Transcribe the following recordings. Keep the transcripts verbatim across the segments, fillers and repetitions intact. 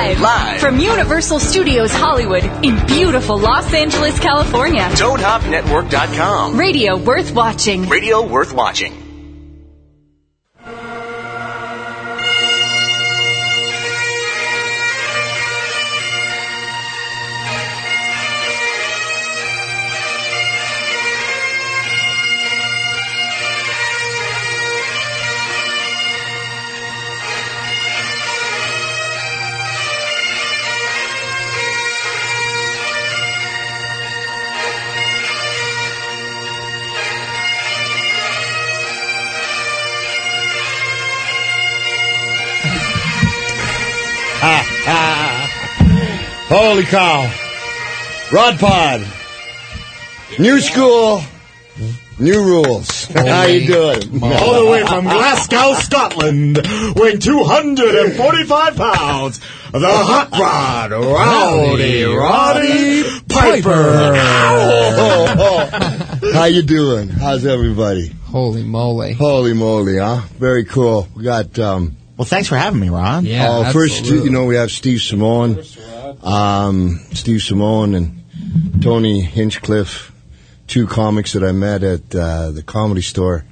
Live. Live. From Universal Studios Hollywood in beautiful Los Angeles, California. Toad Hop Network dot com. Radio worth watching. Radio worth watching. Holy cow. Rod Pod. New school, new rules. Holy How you doing? All the way from Glasgow, Scotland, weighing two hundred forty-five pounds, the hot rod, Rowdy Roddy Piper. Oh, oh. How you doing? How's everybody? Holy moly. Holy moly, huh? Very cool. We got... um Well, thanks for having me, Ron. Yeah, uh, absolutely. First, you know, we have Steve Simeone. Um, Steve Simeone and Tony Hinchcliffe, two comics that I met at uh, the Comedy Store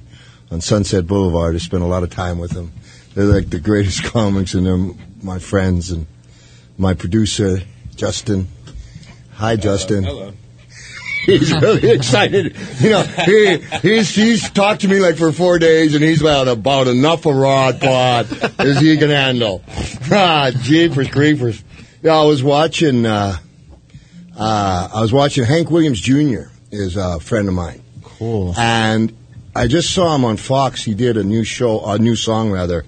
on Sunset Boulevard. I spent a lot of time with them. They're like the greatest comics, and they're my friends. And my producer, Justin. Hi, hello, Justin. Hello. He's really excited. You know, he he's, he's talked to me like for four days, and he's about, about enough of Rod Pod as he can handle. Ah, jeepers creepers. Yeah, I was watching. Uh, uh, I was watching Hank Williams Junior is a friend of mine. Cool. And I just saw him on Fox. He did a new show, a new song rather,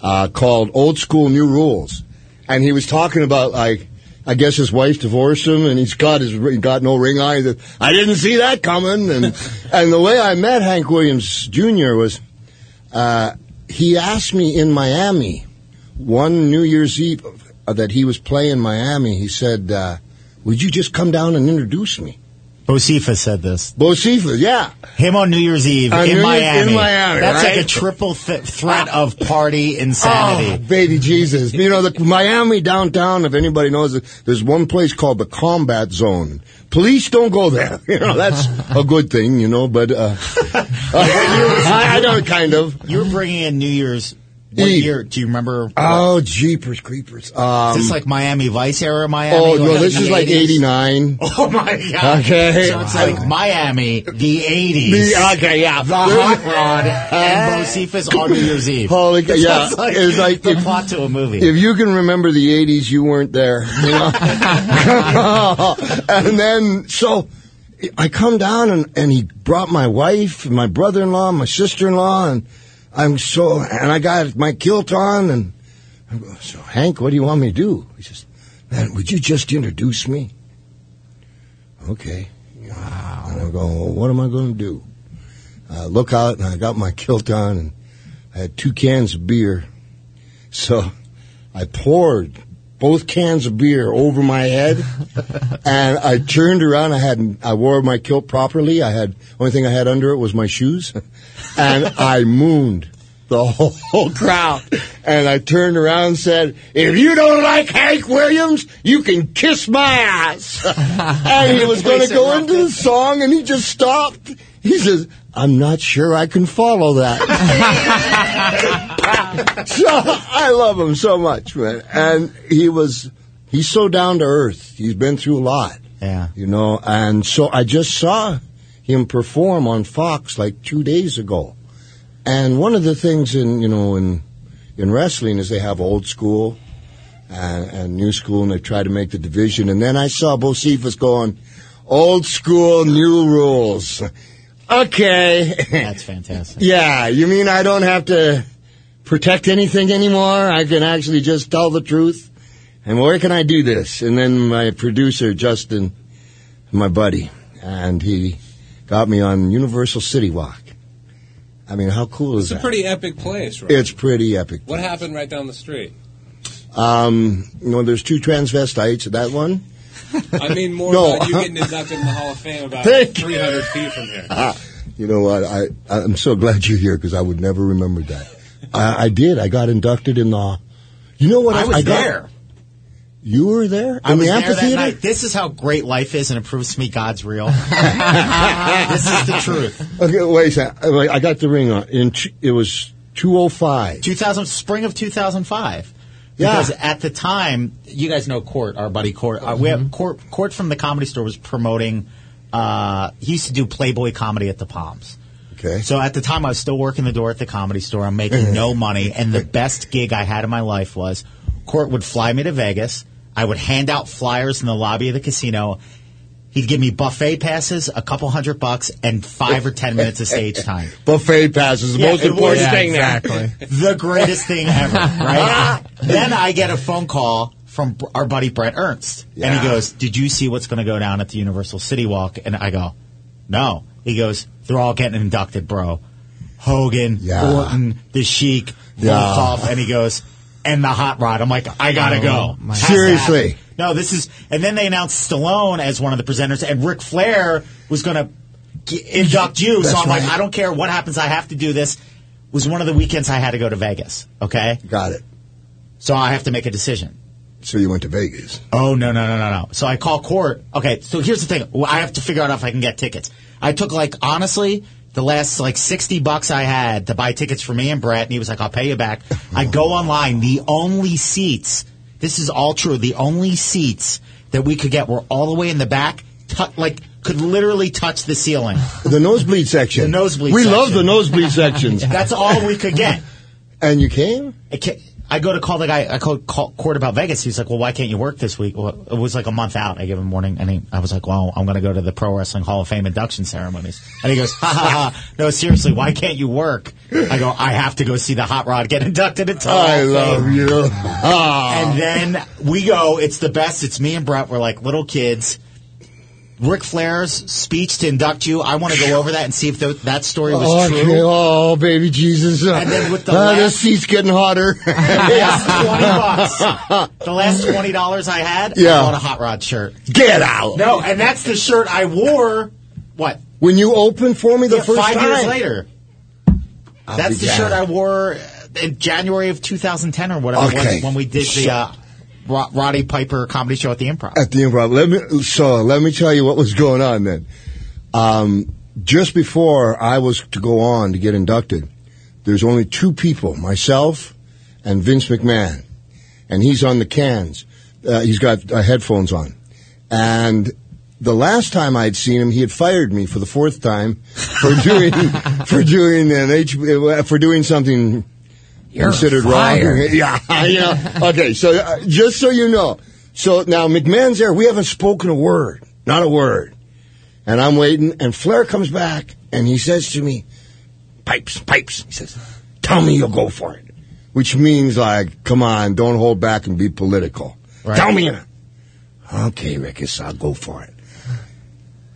uh, called "Old School New Rules," and he was talking about like, I guess his wife divorced him, and he's got his he got no ring on. He said, I didn't see that coming. And and the way I met Hank Williams Junior was, uh, he asked me in Miami one New Year's Eve that he was playing Miami, he said, uh, would you just come down and introduce me? Bocephus said this. Bocephus, yeah. Him on New Year's Eve on in New Miami. In Miami, that's right? Like a triple th- threat of party insanity. Oh, baby Jesus. You know, the Miami downtown, if anybody knows it, there's one place called the Combat Zone. Police don't go there. You know, that's a good thing, you know, but, uh, I, I don't kind of. You're bringing in New Year's What year? Do you remember? Oh, jeepers creepers. Um, is this like Miami Vice era Miami? Oh, no, this is like eighty-nine. Oh, my God. Okay. So it's like I, Miami, the eighties. The, okay, yeah. The Hot Rod and Bocephus on New Year's Eve. Holy God, yeah. Like it's like the if, plot to a movie. If you can remember the eighties, you weren't there. You know? And then, so... I come down, and, and he brought my wife, my brother-in-law, my sister-in-law, and... I'm so, and I got my kilt on, and I go, so Hank, what do you want me to do? He says, man, would you just introduce me? Okay. Wow. And I go, well, what am I going to do? I uh, look out, and I got my kilt on, and I had two cans of beer. So I poured both cans of beer over my head, and I turned around. I hadn't, I wore my kilt properly. I had, only thing I had under it was my shoes. And I mooned the whole, whole crowd. And I turned around and said, if you don't like Hank Williams, you can kiss my ass. And he was going to go into the song, and he just stopped. He says, I'm not sure I can follow that. So I love him so much, man. And he was, he's so down to earth. He's been through a lot. Yeah. You know, and so I just saw him perform on Fox like two days ago. And one of the things in, you know, in in wrestling is they have old school and, and new school, and they try to make the division. And then I saw Bocephus going, old school, new rules. Okay. That's fantastic. Yeah, you mean I don't have to protect anything anymore? I can actually just tell the truth? And where can I do this? And then my producer, Justin, my buddy, and he... got me on Universal City Walk. I mean, how cool is that? It's a pretty epic place, right? It's pretty epic place. What happened right down the street? Um, you know, there's two transvestites at that one. I mean, more no. about you getting inducted in the Hall of Fame about three hundred feet from here. Ah, you know what? I, I'm so glad you're here because I would never remember that. I, I did. I got inducted in the... You know what? I, I was I got, there. You were there? I, I was the amphitheater? There that night. This is how great life is, and it proves to me God's real. This is the truth. Okay, wait a second. I got the ring on. It was two oh five. two thousand, spring of two thousand five. Yeah. Because at the time, you guys know Court, our buddy Court. Mm-hmm. Uh, we have Court, Court from the Comedy Store was promoting, uh, he used to do Playboy comedy at the Palms. Okay. So at the time, I was still working the door at the Comedy Store. I'm making no money. And the best gig I had in my life was Court would fly me to Vegas. I would hand out flyers in the lobby of the casino. He'd give me buffet passes, a couple hundred bucks, and five or ten minutes of stage time. Buffet passes, the yeah, most important yeah, thing exactly. there. The greatest thing ever, right? Then I get a phone call from our buddy Brett Ernst. Yeah. And he goes, did you see what's going to go down at the Universal City Walk? And I go, no. He goes, they're all getting inducted, bro. Hogan, yeah. Orton, The Sheik, Volkoff, yeah. And he goes... And the hot rod. I'm like, I gotta oh, go. Seriously. That. No, this is. And then they announced Stallone as one of the presenters, and Ric Flair was gonna induct you. That's so I'm right. like, I don't care what happens. I have to do this. It was one of the weekends I had to go to Vegas. Okay. Got it. So I have to make a decision. So you went to Vegas? Oh no no no no no. So I call Court. Okay. So here's the thing. I have to figure out if I can get tickets. I took like honestly. The last, like, sixty bucks I had to buy tickets for me and Brett, and he was like, I'll pay you back. I go online. The only seats, this is all true, the only seats that we could get were all the way in the back, t- like, could literally touch the ceiling. The nosebleed section. The nosebleed we section. We love the nosebleed sections. That's all we could get. And you came? I, ca- I go to call the guy, I called call, Court about Vegas. He's like, well, why can't you work this week? Well, it was like a month out. I gave him warning, and he, I was like, well, I'm going to go to the Pro Wrestling Hall of Fame induction ceremonies. And he goes, ha ha ha, no, seriously, why can't you work? I go, I have to go see the hot rod get inducted into Hall of Fame. I love you. Oh. And then we go, it's the best. It's me and Brett. We're like little kids. Ric Flair's speech to induct you. I want to go over that and see if th- that story was oh, true. Okay. Oh, baby Jesus. And then with the uh, last... This seat's getting hotter. The last twenty bucks. The last twenty dollars I had, yeah. I bought a Hot Rod shirt. Get out. No, and that's the shirt I wore, what? When you opened for me the yeah, first five time? Five years later. I'll that's the down. Shirt I wore in January of two thousand ten or whatever okay. it was when we did the... Uh, Roddy Piper comedy show at the Improv. At the Improv. Let me, so let me tell you what was going on then. Um, just before I was to go on to get inducted, there's only two people, myself and Vince McMahon. And he's on the cans. Uh, he's got uh, headphones on. And the last time I'd seen him, he had fired me for the fourth time for doing, for doing an H, for doing something You're considered wrong. Yeah, yeah. Okay, so uh, just so you know. So now McMahon's there. We haven't spoken a word. Not a word. And I'm waiting, and Flair comes back, and he says to me, Pipes, Pipes. He says, tell me you'll go for it. Which means, like, come on, don't hold back and be political. Right. Tell me. Okay, Rickus, I'll go for it.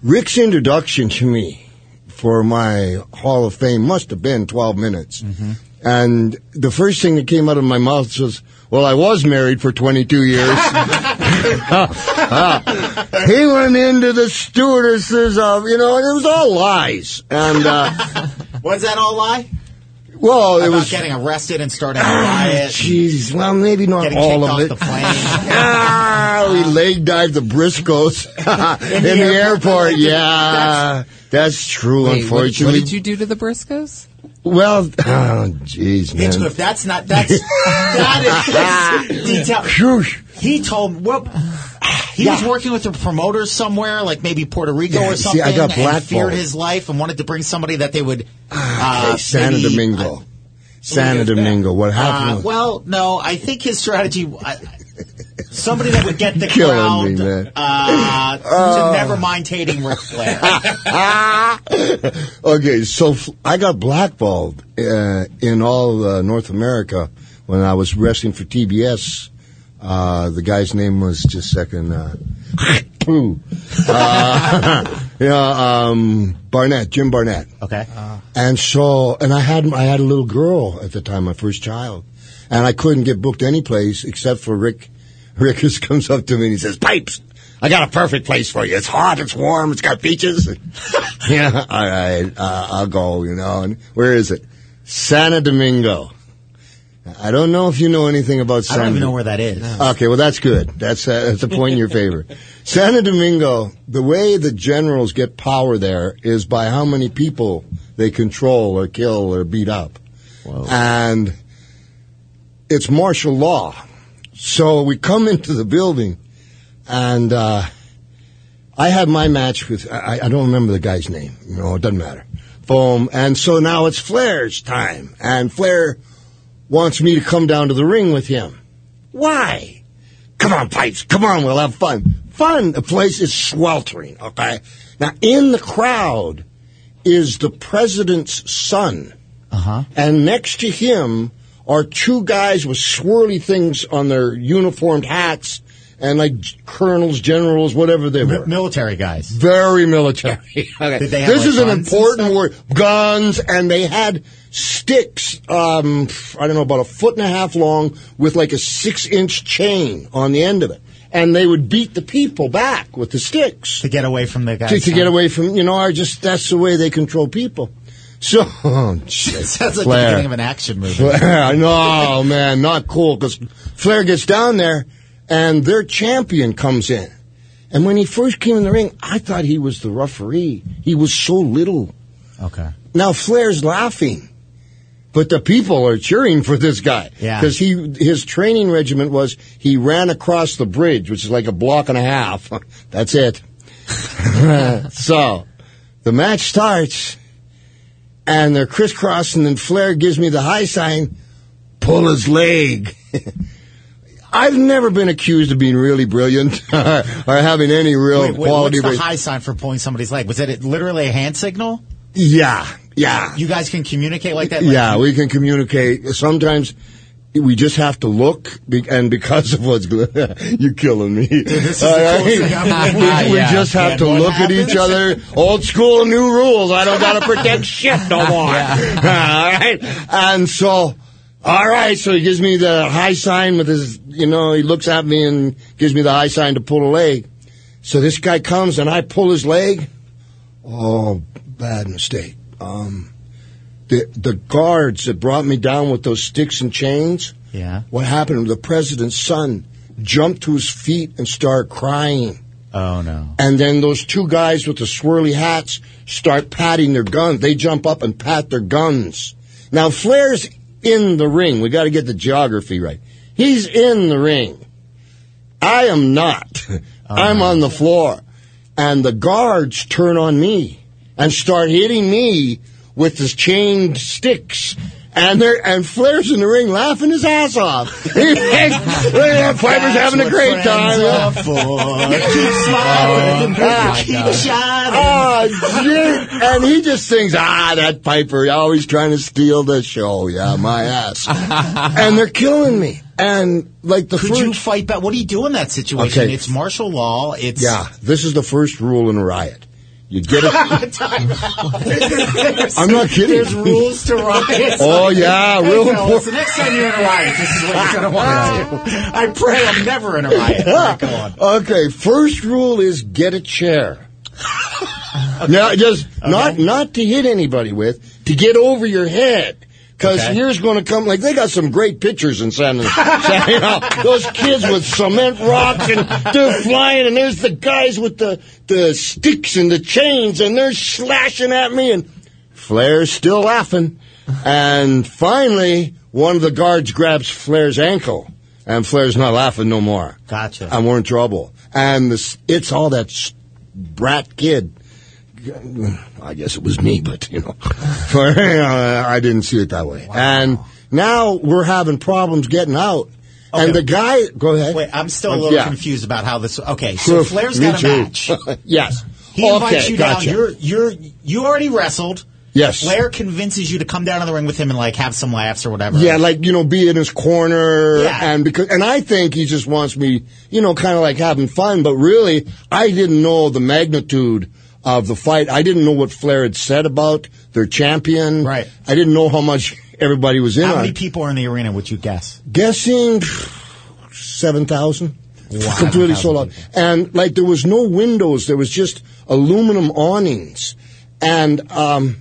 Rick's introduction to me for my Hall of Fame must have been twelve minutes. Mm-hmm. And the first thing that came out of my mouth was, well, I was married for twenty-two years. uh, uh, he went into the stewardesses of, you know, and it was all lies. And uh, was that all lie? Well, it About was getting arrested and starting a riot. Jeez, well, maybe not getting all of off it. The plane. ah, we leg dived the Briscoes in, in the airport. airport. Yeah, that's, that's true. Wait, unfortunately, what, what did you do to the Briscoes? Well, oh, jeez, man. Hinchcliffe, that's not, that's, that is detail. He told, well, he yeah. was working with a promoter somewhere, like maybe Puerto Rico yeah, or something, see, I got and feared his life and wanted to bring somebody that they would, uh, hey, Santo maybe, Domingo. Uh, Santo Domingo, what happened? Uh, well, no, I think his strategy, uh, somebody that would get the crowd me, uh, oh. to never mind hating Ric Flair. Okay, so I got blackballed uh, in all uh, North America when I was wrestling for T B S. Uh, the guy's name was just second. Uh, uh, yeah, um, Barnett, Jim Barnett. Okay. Uh. And so, and I had I had a little girl at the time, my first child, and I couldn't get booked any place except for Rick. Rickers comes up to me and he says, Pipes, I got a perfect place for you. It's hot, it's warm, it's got beaches. Yeah, all right, uh, I'll go, you know. And where is it? Santo Domingo. I don't know if you know anything about Santo. I don't even know where that is. No. Okay, well, that's good. That's, uh, that's a point in your favor. Santo Domingo, the way the generals get power there is by how many people they control or kill or beat up. Whoa. And it's martial law. So we come into the building, and uh, I had my match with, I, I don't remember the guy's name. You know, it doesn't matter. Boom. And so now it's Flair's time, and Flair wants me to come down to the ring with him. Why? Come on, Pipes. Come on, we'll have fun. Fun. The place is sweltering, okay? Now, in the crowd is the president's son. Uh-huh. And next to him are two guys with swirly things on their uniformed hats and, like, colonels, generals, whatever they were. M- military guys. Very military. Okay. Did they have, this like, is an important word. Guns, and they had sticks, um, I don't know, about a foot and a half long with, like, a six-inch chain on the end of it. And they would beat the people back with the sticks. To get away from the guys. To, to get away from, you know, I just, that's the way they control people. So, oh, shit. Sounds like Flair. The beginning of an action movie. Flair. No, man, not cool, because Flair gets down there, and their champion comes in. And when he first came in the ring, I thought he was the referee. He was so little. Okay. Now Flair's laughing, but the people are cheering for this guy. Yeah. Because he, his training regiment was he ran across the bridge, which is like a block and a half. That's it. So the match starts, and they're crisscrossing, and Flair gives me the high sign, pull his leg. I've never been accused of being really brilliant or having any real wait, wait, quality. What's the rate. High sign for pulling somebody's leg? Was it literally a hand signal? Yeah, yeah. You guys can communicate like that? Like yeah, you? We can communicate. Sometimes we just have to look, and because of what's good, you're killing me. Dude, this is right? We, we yeah. just have and to look happens? At each other. Old school, new rules. I don't got to protect shit no more. Yeah. All right? And so... All right, so he gives me the high sign with his, you know, he looks at me and gives me the high sign to pull a leg. So this guy comes and I pull his leg. Oh, bad mistake. Um, the the guards that brought me down with those sticks and chains. Yeah. What happened? The president's son jumped to his feet and started crying. Oh, no. And then those two guys with the swirly hats start patting their guns. They jump up and pat their guns. Now, Flair's in the ring. We got to get the geography right. He's in the ring. I am not. Oh, I'm man. On the floor. And the guards turn on me and start hitting me with his chained sticks. And they're, and Flair's in the ring laughing his ass off. Piper's having a great time. Are for. Keep smiling. Oh, keep shining. Oh, and he just thinks, ah, that Piper, always trying to steal the show. Yeah, my ass. And they're killing me. And like the Could first... you fight back? What do you do in that situation? Okay. It's martial law. It's yeah. This is the first rule in a riot. You get it. I'm not kidding. There's rules to riots. Oh, yeah. Real hey, no, so next time you're in a riot, this is what you're going to want to do. I pray I'm never in a riot. Right, go on. Okay, first rule is get a chair. Okay. Now, just okay. not not to hit anybody with, to get over your head. Because okay. here's going to come, like, they got some great pictures in San Antonio. You know, those kids with cement rocks, and they're flying, and there's the guys with the, the sticks and the chains, and they're slashing at me, and Flair's still laughing. And finally, one of the guards grabs Flair's ankle, and Flair's not laughing no more. Gotcha. And we're in trouble. And this, it's all that brat kid. I guess it was me, but, you know, I didn't see it that way. Wow. And now we're having problems getting out. Okay. And the guy, go ahead. Wait, I'm still a little yeah. confused about how this, okay, so Flair's got a match. Yes. He okay, invites you down. Gotcha. You're, you're, you already wrestled. Yes. Flair convinces you to come down to the ring with him and, like, have some laughs or whatever. Yeah, like, you know, be in his corner. Yeah. And, because, and I think he just wants me, you know, kind of like having fun. But really, I didn't know the magnitude of the fight. I didn't know what Flair had said about their champion. Right. I didn't know how much everybody was in on. How many people are in the arena, would you guess? Guessing seven thousand. Wow. Completely sold out. And, like, there was no windows. There was just aluminum awnings. And um,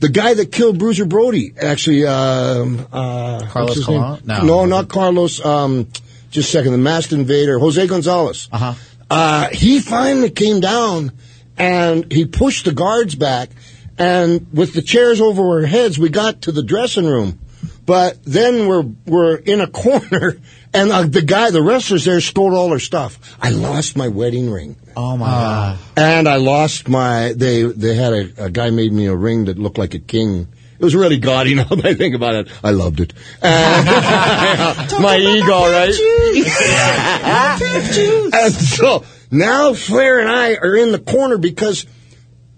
The guy that killed Bruiser Brody, actually, um, uh, Carlos Colon? No. no, not Carlos, um, just a second, the Masked Invader, Jose Gonzalez. Uh-huh. Uh, he finally came down and he pushed the guards back, and with the chairs over our heads, we got to the dressing room. But then we're, we're in a corner, and uh, the guy, the wrestlers there, stole all their stuff. I lost my wedding ring. Oh, my uh, God. And I lost my, they they had a, a guy made me a ring that looked like a king. It was really gaudy, now that I think about it. I loved it. And, my ego, right? Yeah. Yeah. And so now Flair and I are in the corner because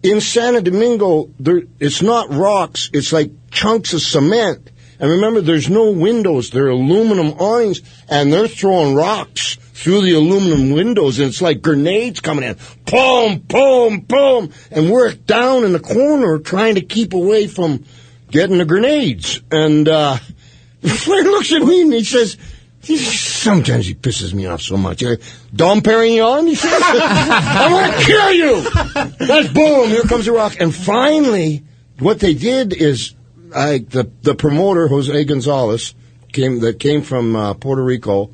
in Santo Domingo, there, it's not rocks, it's like chunks of cement. And remember, there's no windows. They're aluminum awnings, and they're throwing rocks through the aluminum windows, and it's like grenades coming in. Boom, boom, boom. And we're down in the corner trying to keep away from getting the grenades. And uh Flair looks at me, and he says, sometimes he pisses me off so much. Dom Perignon, he says, I'm going to kill you. That's boom. Here comes the rock. And finally, what they did is... I, the the promoter Jose Gonzalez came that came from uh, Puerto Rico,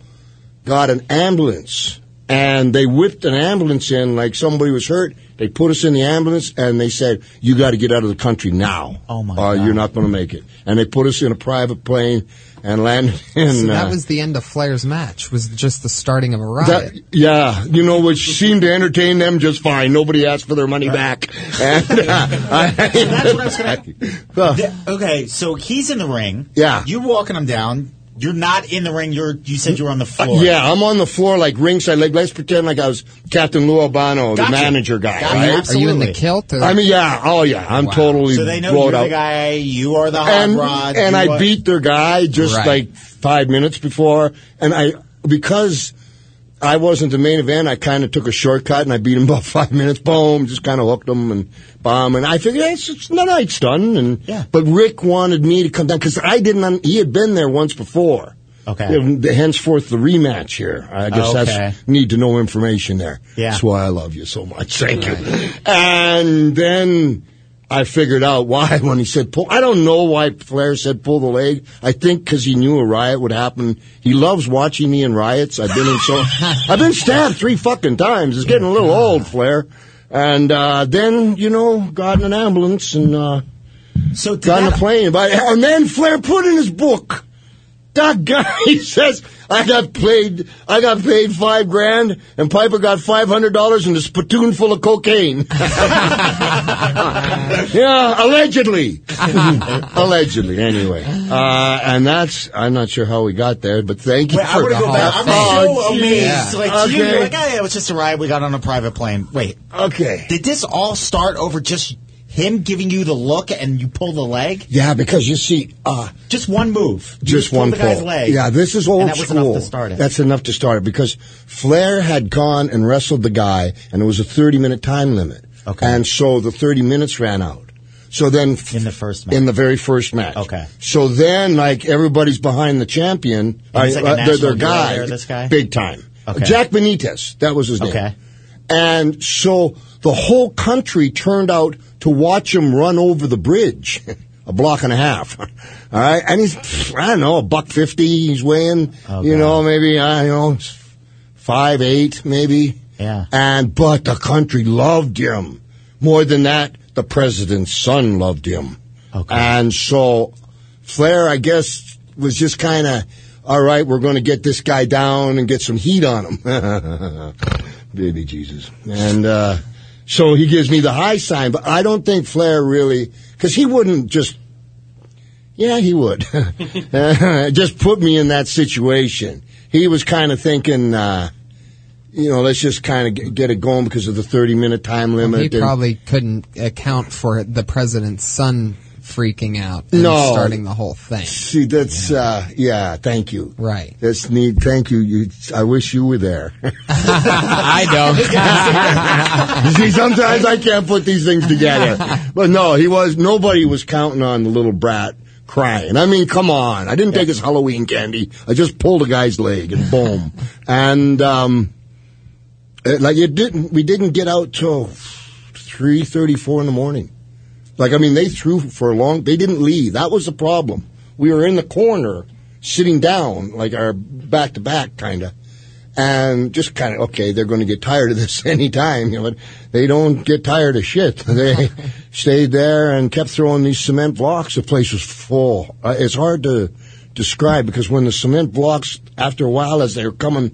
got an ambulance, and they whipped an ambulance in like somebody was hurt. They put us in the ambulance and they said, "You got to get out of the country now. Oh my God. You're not going to make it." And they put us in a private plane and landed in. So that uh, was the end of Flair's match. Was just the starting of a riot. That, yeah, you know, which seemed to entertain them just fine. Nobody asked for their money back. And, uh, I, so that's what I was gonna. Uh, okay, so he's in the ring. Yeah, you're walking him down. You're not in the ring. You're. You said you were on the floor. Uh, yeah, I'm on the floor, like ringside. Like let's pretend like I was Captain Lou Albano, gotcha. The manager guy. Gotcha. Right? Absolutely. Are you in the kilt? Or? I mean, yeah. Oh, yeah. I'm wow. totally. So they know you're out. The guy. You are the hot and, rod. And I are... beat their guy just right. like five minutes before, and I because I wasn't the main event. I kind of took a shortcut and I beat him about five minutes. Boom, just kind of hooked him and bomb. And I figured yeah, it's, it's not it's done. And yeah. but Rick wanted me to come down because I didn't. He had been there once before. Okay. And henceforth, the rematch here. I guess okay. that's need to know information there. Yeah. That's why I love you so much. Thank right. you. And then I figured out why when he said pull. I don't know why Flair said pull the leg. I think because he knew a riot would happen. He loves watching me in riots. I've been in so. I've been stabbed three fucking times. It's getting a little old, Flair. And uh, then you know, got in an ambulance and uh, so got on a plane. But and then Flair put in his book. That guy, he says, I got paid, I got paid five grand, and Piper got five hundred dollars and a spittoon full of cocaine. Yeah, allegedly, allegedly. Anyway, uh, and that's I'm not sure how we got there, but thank you. Wait, for I the go back. I'm oh, so amazed. Yeah. Like okay. you, you're like, oh, yeah, it was just a ride. We got on a private plane. Wait, okay. Did this all start over just? Him giving you the look and you pull the leg? Yeah, because you see... Uh, just one move. You just one pull. The guy's leg, yeah, this is old and that was school. Enough to start it. That's enough to start it because Flair had gone and wrestled the guy and it was a thirty-minute time limit. Okay. And so the thirty minutes ran out. So then... In the first match. In the very first match. Okay. So then, like, everybody's behind the champion. Uh, like uh, their, their guy, this guy. Big time. Okay. Jack Benitez. That was his name. Okay. And so the whole country turned out to watch him run over the bridge, a block and a half. All right. And he's, I don't know, a buck fifty. He's weighing, oh, you God. know, maybe, I don't know, five, eight, maybe. Yeah. And, but the country loved him. More than that, the president's son loved him. Okay. And so Flair, I guess, was just kind of, all right, we're going to get this guy down and get some heat on him. Baby Jesus. And, uh, so he gives me the high sign, but I don't think Flair really, because he wouldn't just, yeah, he would, just put me in that situation. He was kind of thinking, uh, you know, let's just kind of get it going because of the thirty-minute time limit. Well, he probably and, couldn't account for the president's son freaking out and no, starting the whole thing. See, that's, yeah. uh, yeah, thank you. Right. That's neat. Thank you. you I wish you were there. I don't. See, sometimes I can't put these things together. But no, he was, nobody was counting on the little brat crying. I mean, come on. I didn't yeah. take his Halloween candy. I just pulled a guy's leg and boom. and, um, it, like, it didn't, we didn't get out till three thirty-four in the morning. Like, I mean, they threw for a long, they didn't leave. That was the problem. We were in the corner, sitting down, like our back-to-back kind of, and just kind of, okay, they're going to get tired of this any time. You know, but they don't get tired of shit. They stayed there and kept throwing these cement blocks. The place was full. Uh, it's hard to describe because when the cement blocks, after a while, as they were coming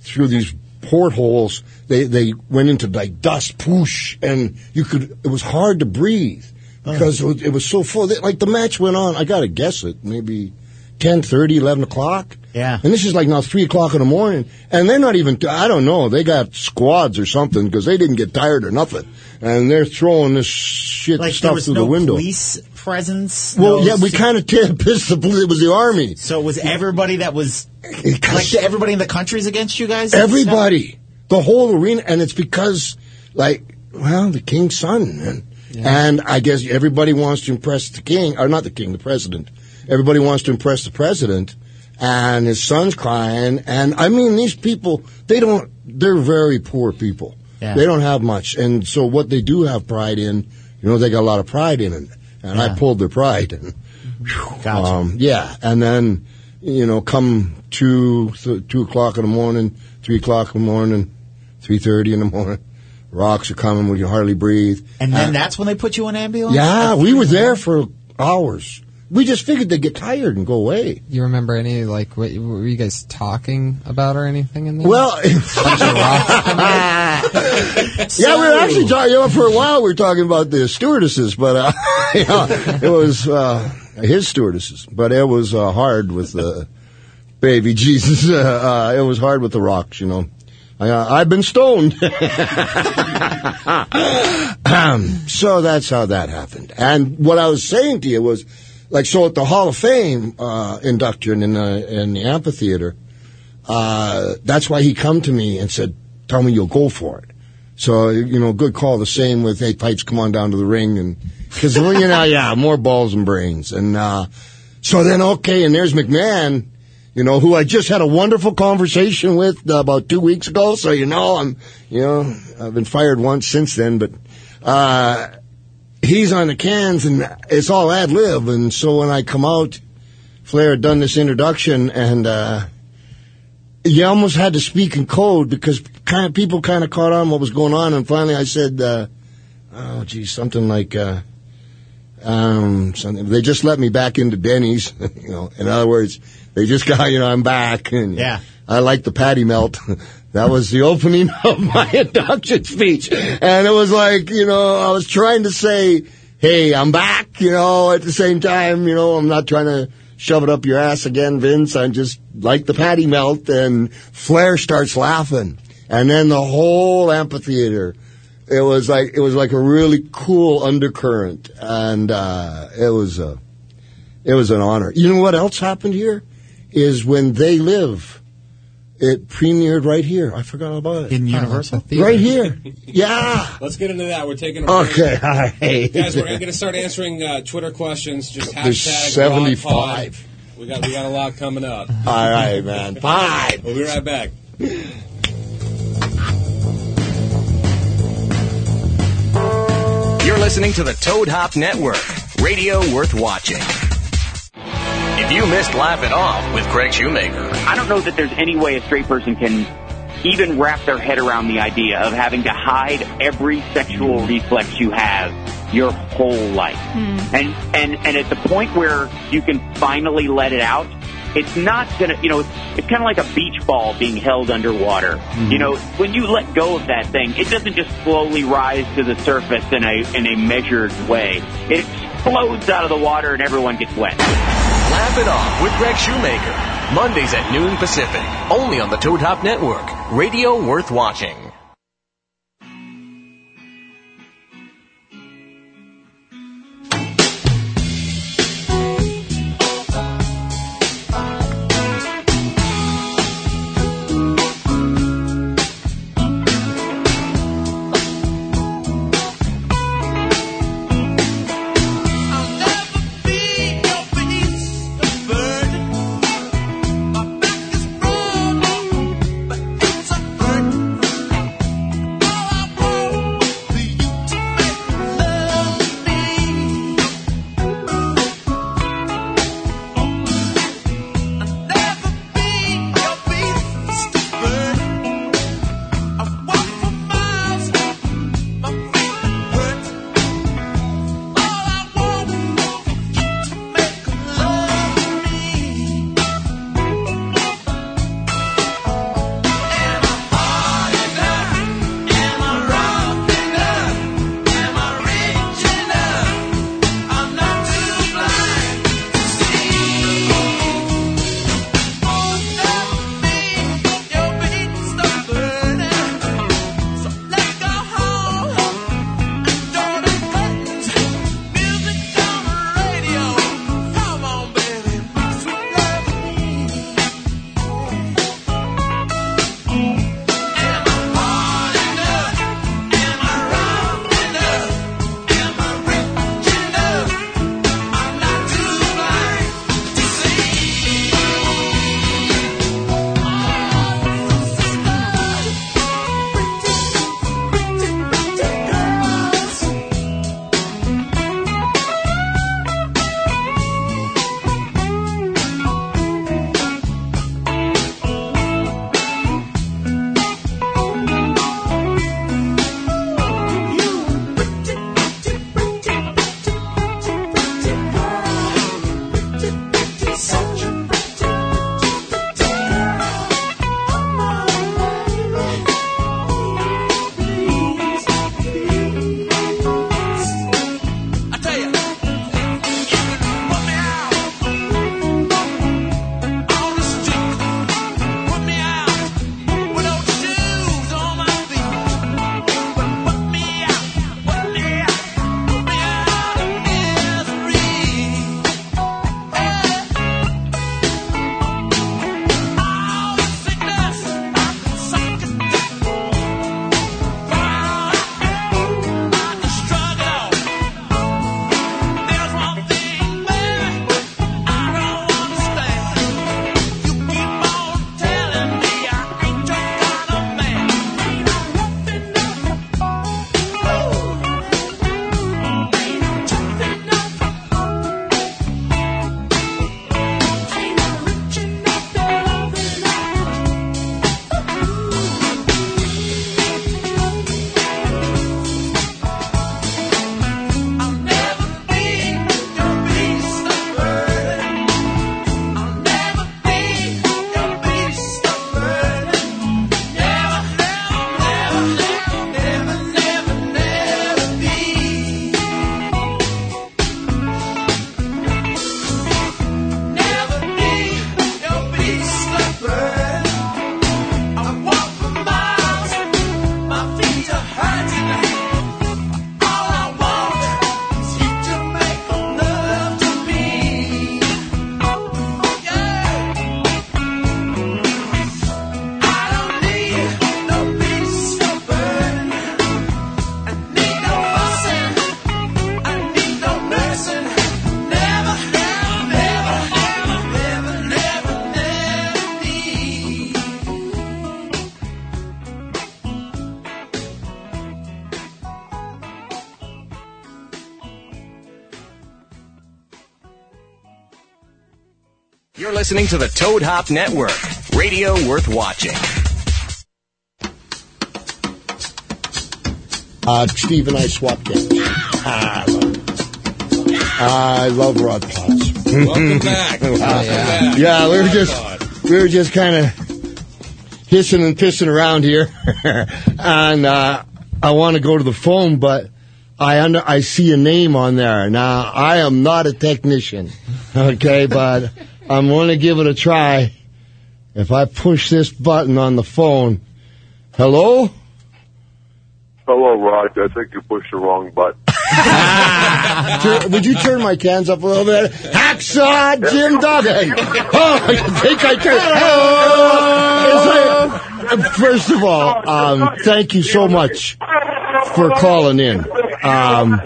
through these portholes, they, they went into like dust, poosh, and you could, it was hard to breathe. Because it was, it was so full. Like, the match went on, I got to guess it, maybe ten thirty, eleven o'clock. Yeah. And this is like now three o'clock in the morning. And they're not even, I don't know, they got squads or something because they didn't get tired or nothing. And they're throwing this shit like stuff through no the window. Police presence? Well, no, yeah, we kind of did. It was the army. So it was everybody that was, like everybody in the country's against you guys? Everybody. The whole arena. And it's because, like, well, the king's son, man. Yeah. And I guess everybody wants to impress the king, or not the king, the president. Everybody wants to impress the president, and his son's crying. And, I mean, these people, they don't, they're very poor people. Yeah. They don't have much. And so what they do have pride in, you know, they got a lot of pride in it. And yeah. I pulled their pride. And, whew, gotcha. Um, yeah. And then, you know, come two, th- two o'clock in the morning, three o'clock in the morning, three thirty in the morning. Rocks are coming. We can hardly breathe. And then uh, that's when they put you in ambulance? Yeah, we were there for hours. We just figured they'd get tired and go away. You remember any, like, what were you guys talking about or anything in there? Well, so, yeah, we were actually talking, you know, for a while we were talking about the stewardesses, but uh, yeah, it was uh, his stewardesses. But it was uh, hard with the uh, baby Jesus. Uh, uh, it was hard with the rocks, you know. I, uh, I've been stoned. um, so that's how that happened. And what I was saying to you was, like, so at the Hall of Fame uh, induction in the, in the amphitheater, uh, that's why he come to me and said, tell me you'll go for it. So, you know, good call. The same with, hey, Pipes, come on down to the ring. And because, well, you know, yeah, more balls and brains. And uh, so then, okay, and there's McMahon. You know, who I just had a wonderful conversation with uh, about two weeks ago. So, you know, I'm, you know, I've been fired once since then, but, uh, he's on the cans and it's all ad lib. And so when I come out, Flair had done this introduction and, uh, you almost had to speak in code because kind of people kind of caught on what was going on. And finally I said, uh, oh, geez, something like, uh, um, something. They just let me back into Denny's, you know, in other words, they just got, you know, I'm back. And yeah. I like the patty melt. That was the opening of my induction speech. And it was like, you know, I was trying to say, hey, I'm back, you know, at the same time, you know, I'm not trying to shove it up your ass again, Vince. I just like the patty melt. And Flair starts laughing. And then the whole amphitheater, it was like, it was like a really cool undercurrent. And, uh, it was, uh, it was an honor. You know what else happened here? Is when They Live, it premiered right here. I forgot all about it. In Universal Theater. Right here. Yeah. Let's get into that. We're taking a break. Okay. All right. Guys, we're going to start answering uh, Twitter questions. Just hashtag There's seventy-five. We got, we got a lot coming up. All right, man. Bye. We'll be right back. You're listening to the Toad Hop Network. Radio worth watching. If you missed Laugh It Off with Craig Shoemaker. I don't know that there's any way a straight person can even wrap their head around the idea of having to hide every sexual reflex you have your whole life. Mm. And, and, and at the point where you can finally let it out, it's not going to, you know, it's, it's kind of like a beach ball being held underwater. Mm. You know, when you let go of that thing, it doesn't just slowly rise to the surface in a, in a measured way. It explodes out of the water and everyone gets wet. Laugh It Off with Greg Shoemaker. Mondays at noon Pacific. Only on the Toad Hop Network. Radio worth watching. You're listening to the Toad Hop Network, radio worth watching. Uh, Steve and I swapped games. Ah, I love it. Ah, I love Rod Potts. Welcome back. Welcome uh, yeah. back. Yeah, we were just, we were just kind of hissing and pissing around here. And uh, I want to go to the phone, but I under, I see a name on there. Now, I am not a technician, okay, but... I'm going to give it a try. If I push this button on the phone. Hello? Hello, Rod. I think you pushed the wrong button. Tur- would you turn my cans up a little bit? Hacksaw Jim Duggan. Oh, I think I turned. Hello. Like, first of all, um, thank you so much for calling in. Um,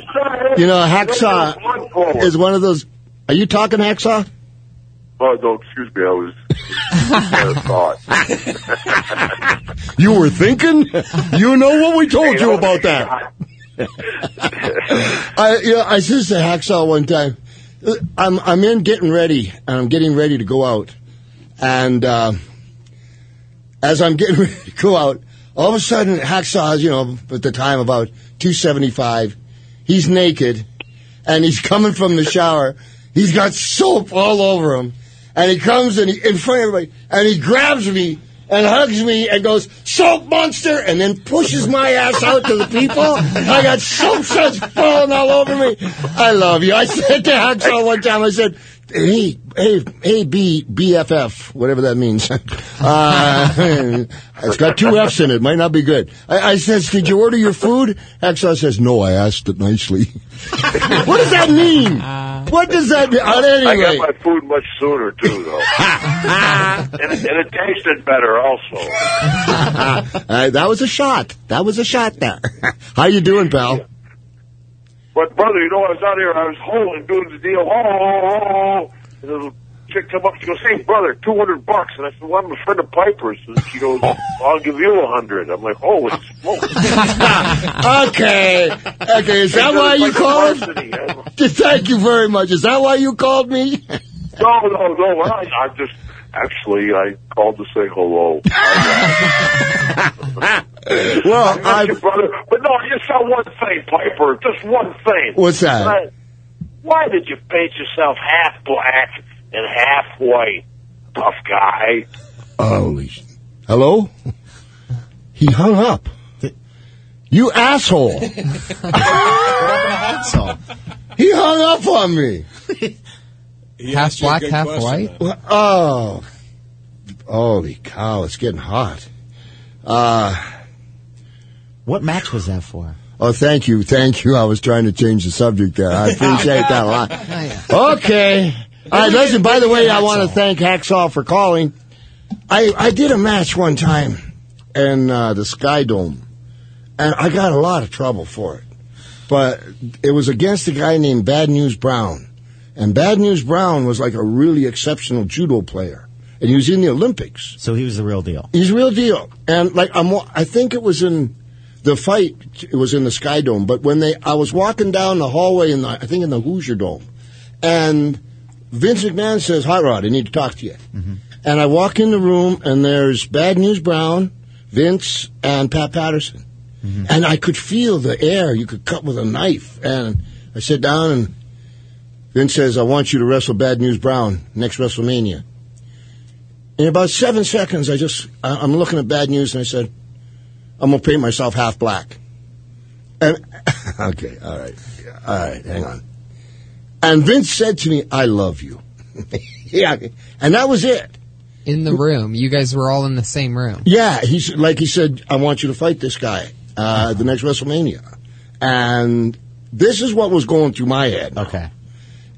you know, Hacksaw is one of those. Are you talking, Hacksaw? Oh, no, excuse me, I was thought. You were thinking? You know what we told you about that. I you know, I said to Hacksaw one time, I'm I'm in getting ready, and I'm getting ready to go out. And uh, as I'm getting ready to go out, all of a sudden Hacksaw, you know, at the time about two seventy-five, he's naked, and he's coming from the shower. He's got soap all over him. And he comes and he, in front of everybody, and he grabs me and hugs me and goes, "Soap monster!" and then pushes my ass out to the people. I got soap suds falling all over me. I love you. I said to Hacksaw one time, I said, hey, hey, hey, B, B F F, whatever that means. Uh, it's got two F's in it. Might not be good. I, I says, "Did you order your food?" Hacksaw says, "No, I asked it nicely." What does that mean? Uh, what does that mean? Uh, anyway. I got my food much sooner, too, though. and, and it tasted better, also. uh, that was a shot. That was a shot there. How you doing, pal? But, brother, you know, I was out here, I was holding, doing the deal, oh, and the little chick come up, she goes, "Hey, brother, two hundred bucks. And I said, "Well, I'm a friend of Piper's." And she goes, "I'll give you a hundred. I'm like, "Holy smokes." okay. Okay, is that why you called? Thank you very much. Is that why you called me? no, no, no, I, I just... Actually, I called to say hello. well, I your brother, but no, you saw one thing, Piper. Just one thing. What's that? Why, why did you paint yourself half black and half white, tough guy? Holy! Sh- hello? He hung up. You asshole! He hung up on me. Yeah, half black, half question, white? Well, oh. Holy cow, it's getting hot. Uh, what match was that for? Oh, thank you, thank you. I was trying to change the subject there. I appreciate that a lot. Oh, yeah. Okay. All right, listen, by the way, I want to thank Hacksaw for calling. I, I did a match one time in uh, the Sky Dome, and I got a lot of trouble for it. But it was against a guy named Bad News Brown. And Bad News Brown was like a really exceptional judo player. And he was in the Olympics. So he was the real deal. He's the real deal. And like I'm, I think it was in the fight, it was in the Sky Dome. But when they, I was walking down the hallway, in the, I think in the Hoosier Dome. And Vince McMahon says, "Hi, Rod, I need to talk to you." Mm-hmm. And I walk in the room, and there's Bad News Brown, Vince, and Pat Patterson. Mm-hmm. And I could feel the air. You could cut with a knife. And I sit down and... Vince says, "I want you to wrestle Bad News Brown next WrestleMania." In about seven seconds, I just, I'm looking at Bad News, and I said, "I'm going to paint myself half black." And, okay, all right, all right, hang on. And Vince said to me, "I love you." Yeah, and that was it. In the room. You guys were all in the same room. Yeah, he's like he said, "I want you to fight this guy uh, uh-huh. the next WrestleMania." And this is what was going through my head. Okay.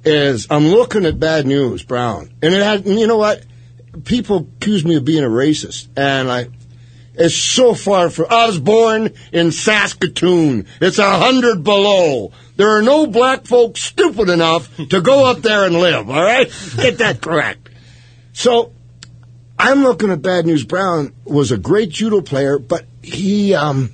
Is I'm looking at Bad News Brown, and it had, you know what? People accuse me of being a racist, and I, it's so far from. I was born in Saskatoon. It's a hundred below. There are no black folks stupid enough to go up there and live. All right, get that correct. So, I'm looking at Bad News Brown. Was a great judo player, but he um,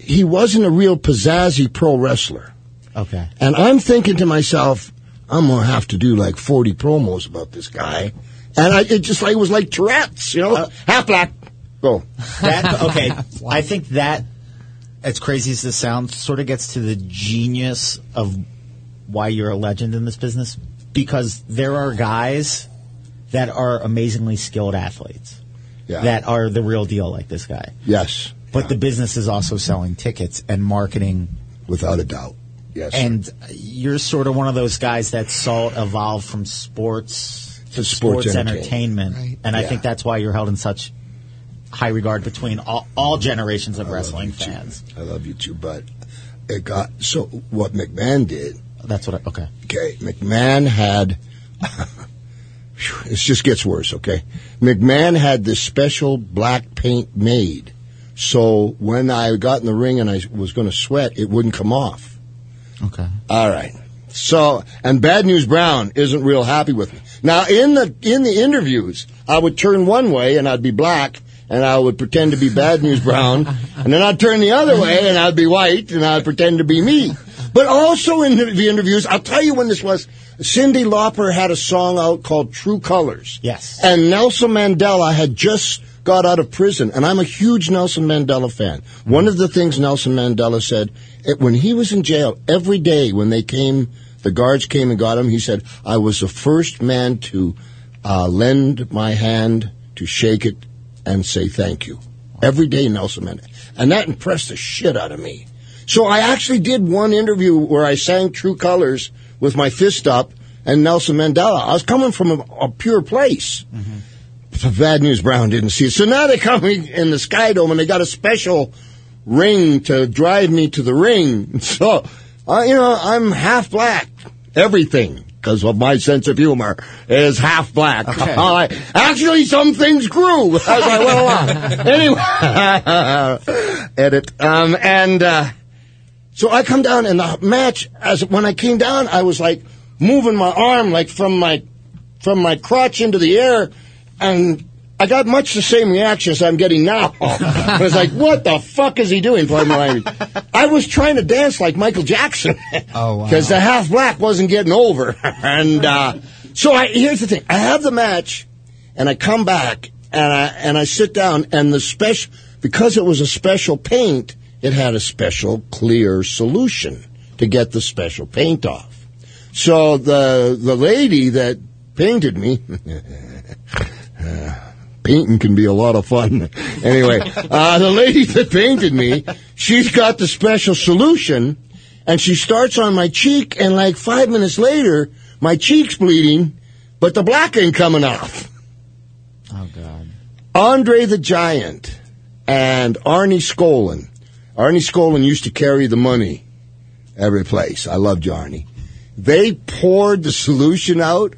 he wasn't a real pizzazzy pro wrestler. Okay. And I'm thinking to myself, I'm going to have to do like forty promos about this guy. And I, it just like, it was like Tourette's, you know, uh, half black. Go. That, okay. Wow. I think that, as crazy as this sounds, sort of gets to the genius of why you're a legend in this business. Because there are guys that are amazingly skilled athletes yeah. that are the real deal, like this guy. Yes. But yeah. the business is also selling tickets and marketing. Without a doubt. Yes. And sir. You're sort of one of those guys that saw it evolve from sports to sports, sports entertainment. entertainment. Right. And yeah. I think that's why you're held in such high regard between all, all generations of I wrestling fans. Too. I love you too, but it got so what McMahon did. That's what I, okay. Okay, McMahon had, it just gets worse, okay? McMahon had this special black paint made, so when I got in the ring and I was going to sweat, it wouldn't come off. Okay. All right. So, and Bad News Brown isn't real happy with me. Now, in the in the interviews, I would turn one way and I'd be black, and I would pretend to be Bad News Brown, and then I'd turn the other way and I'd be white, and I'd pretend to be me. But also in the interviews, I'll tell you when this was, Cyndi Lauper had a song out called True Colors. Yes. And Nelson Mandela had just got out of prison, and I'm a huge Nelson Mandela fan. Mm-hmm. One of the things Nelson Mandela said, it, when he was in jail, every day when they came, the guards came and got him, he said, I was the first man to uh, lend my hand, to shake it, and say thank you. Every day, Nelson Mandela. And that impressed the shit out of me. So I actually did one interview where I sang True Colors with my fist up and Nelson Mandela. I was coming from a, a pure place. Mm-hmm. So Bad News Brown didn't see it. So now they're coming in the Sky Dome, and they got a special ring to drive me to the ring. So, uh, you know, I'm half black. Everything, because of my sense of humor, is half black. Okay. Uh, actually, some things grew as I went along. Anyway, edit. Um, and... Uh, So I come down, and the match, as when I came down, I was, like, moving my arm, like, from my from my crotch into the air, and I got much the same reaction as I'm getting now. I was like, what the fuck is he doing? I was trying to dance like Michael Jackson. Oh, wow. Because the half-black wasn't getting over. And uh, so I, here's the thing. I have the match, and I come back, and I, and I sit down, and the special, because it was a special paint, it had a special clear solution to get the special paint off. So the the lady that painted me, uh, painting can be a lot of fun. Anyway, uh, the lady that painted me, she's got the special solution, and she starts on my cheek, and like five minutes later, my cheek's bleeding, but the black ain't coming off. Oh, God. Andre the Giant and Arnie Skaaland. Arnie Skaaland used to carry the money every place. I loved Arnie. They poured the solution out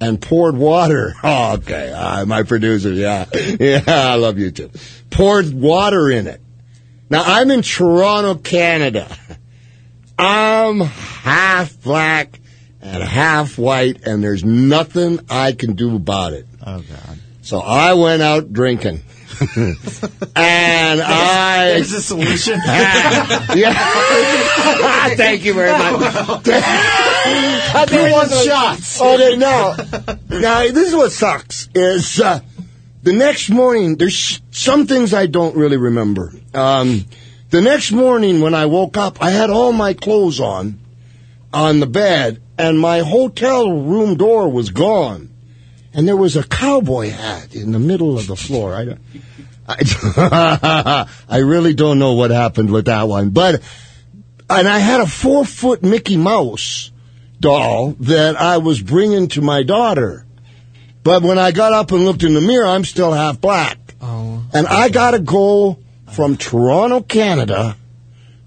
and poured water. Oh, okay. Uh, my producer, yeah. Yeah, I love you too. Poured water in it. Now, I'm in Toronto, Canada. I'm half black and half white, and there's nothing I can do about it. Oh, God. So I went out drinking. and I there's a solution. Yeah. Thank you very much. I think one shot. Okay, now, now this is what sucks is uh, the next morning. There's some things I don't really remember. Um, the next morning when I woke up, I had all my clothes on on the bed, and my hotel room door was gone. And there was a cowboy hat in the middle of the floor. I, don't, I, I really don't know what happened with that one. But, and I had a four-foot Mickey Mouse doll that I was bringing to my daughter. But when I got up and looked in the mirror, I'm still half black. Oh. And I got to go from Toronto, Canada,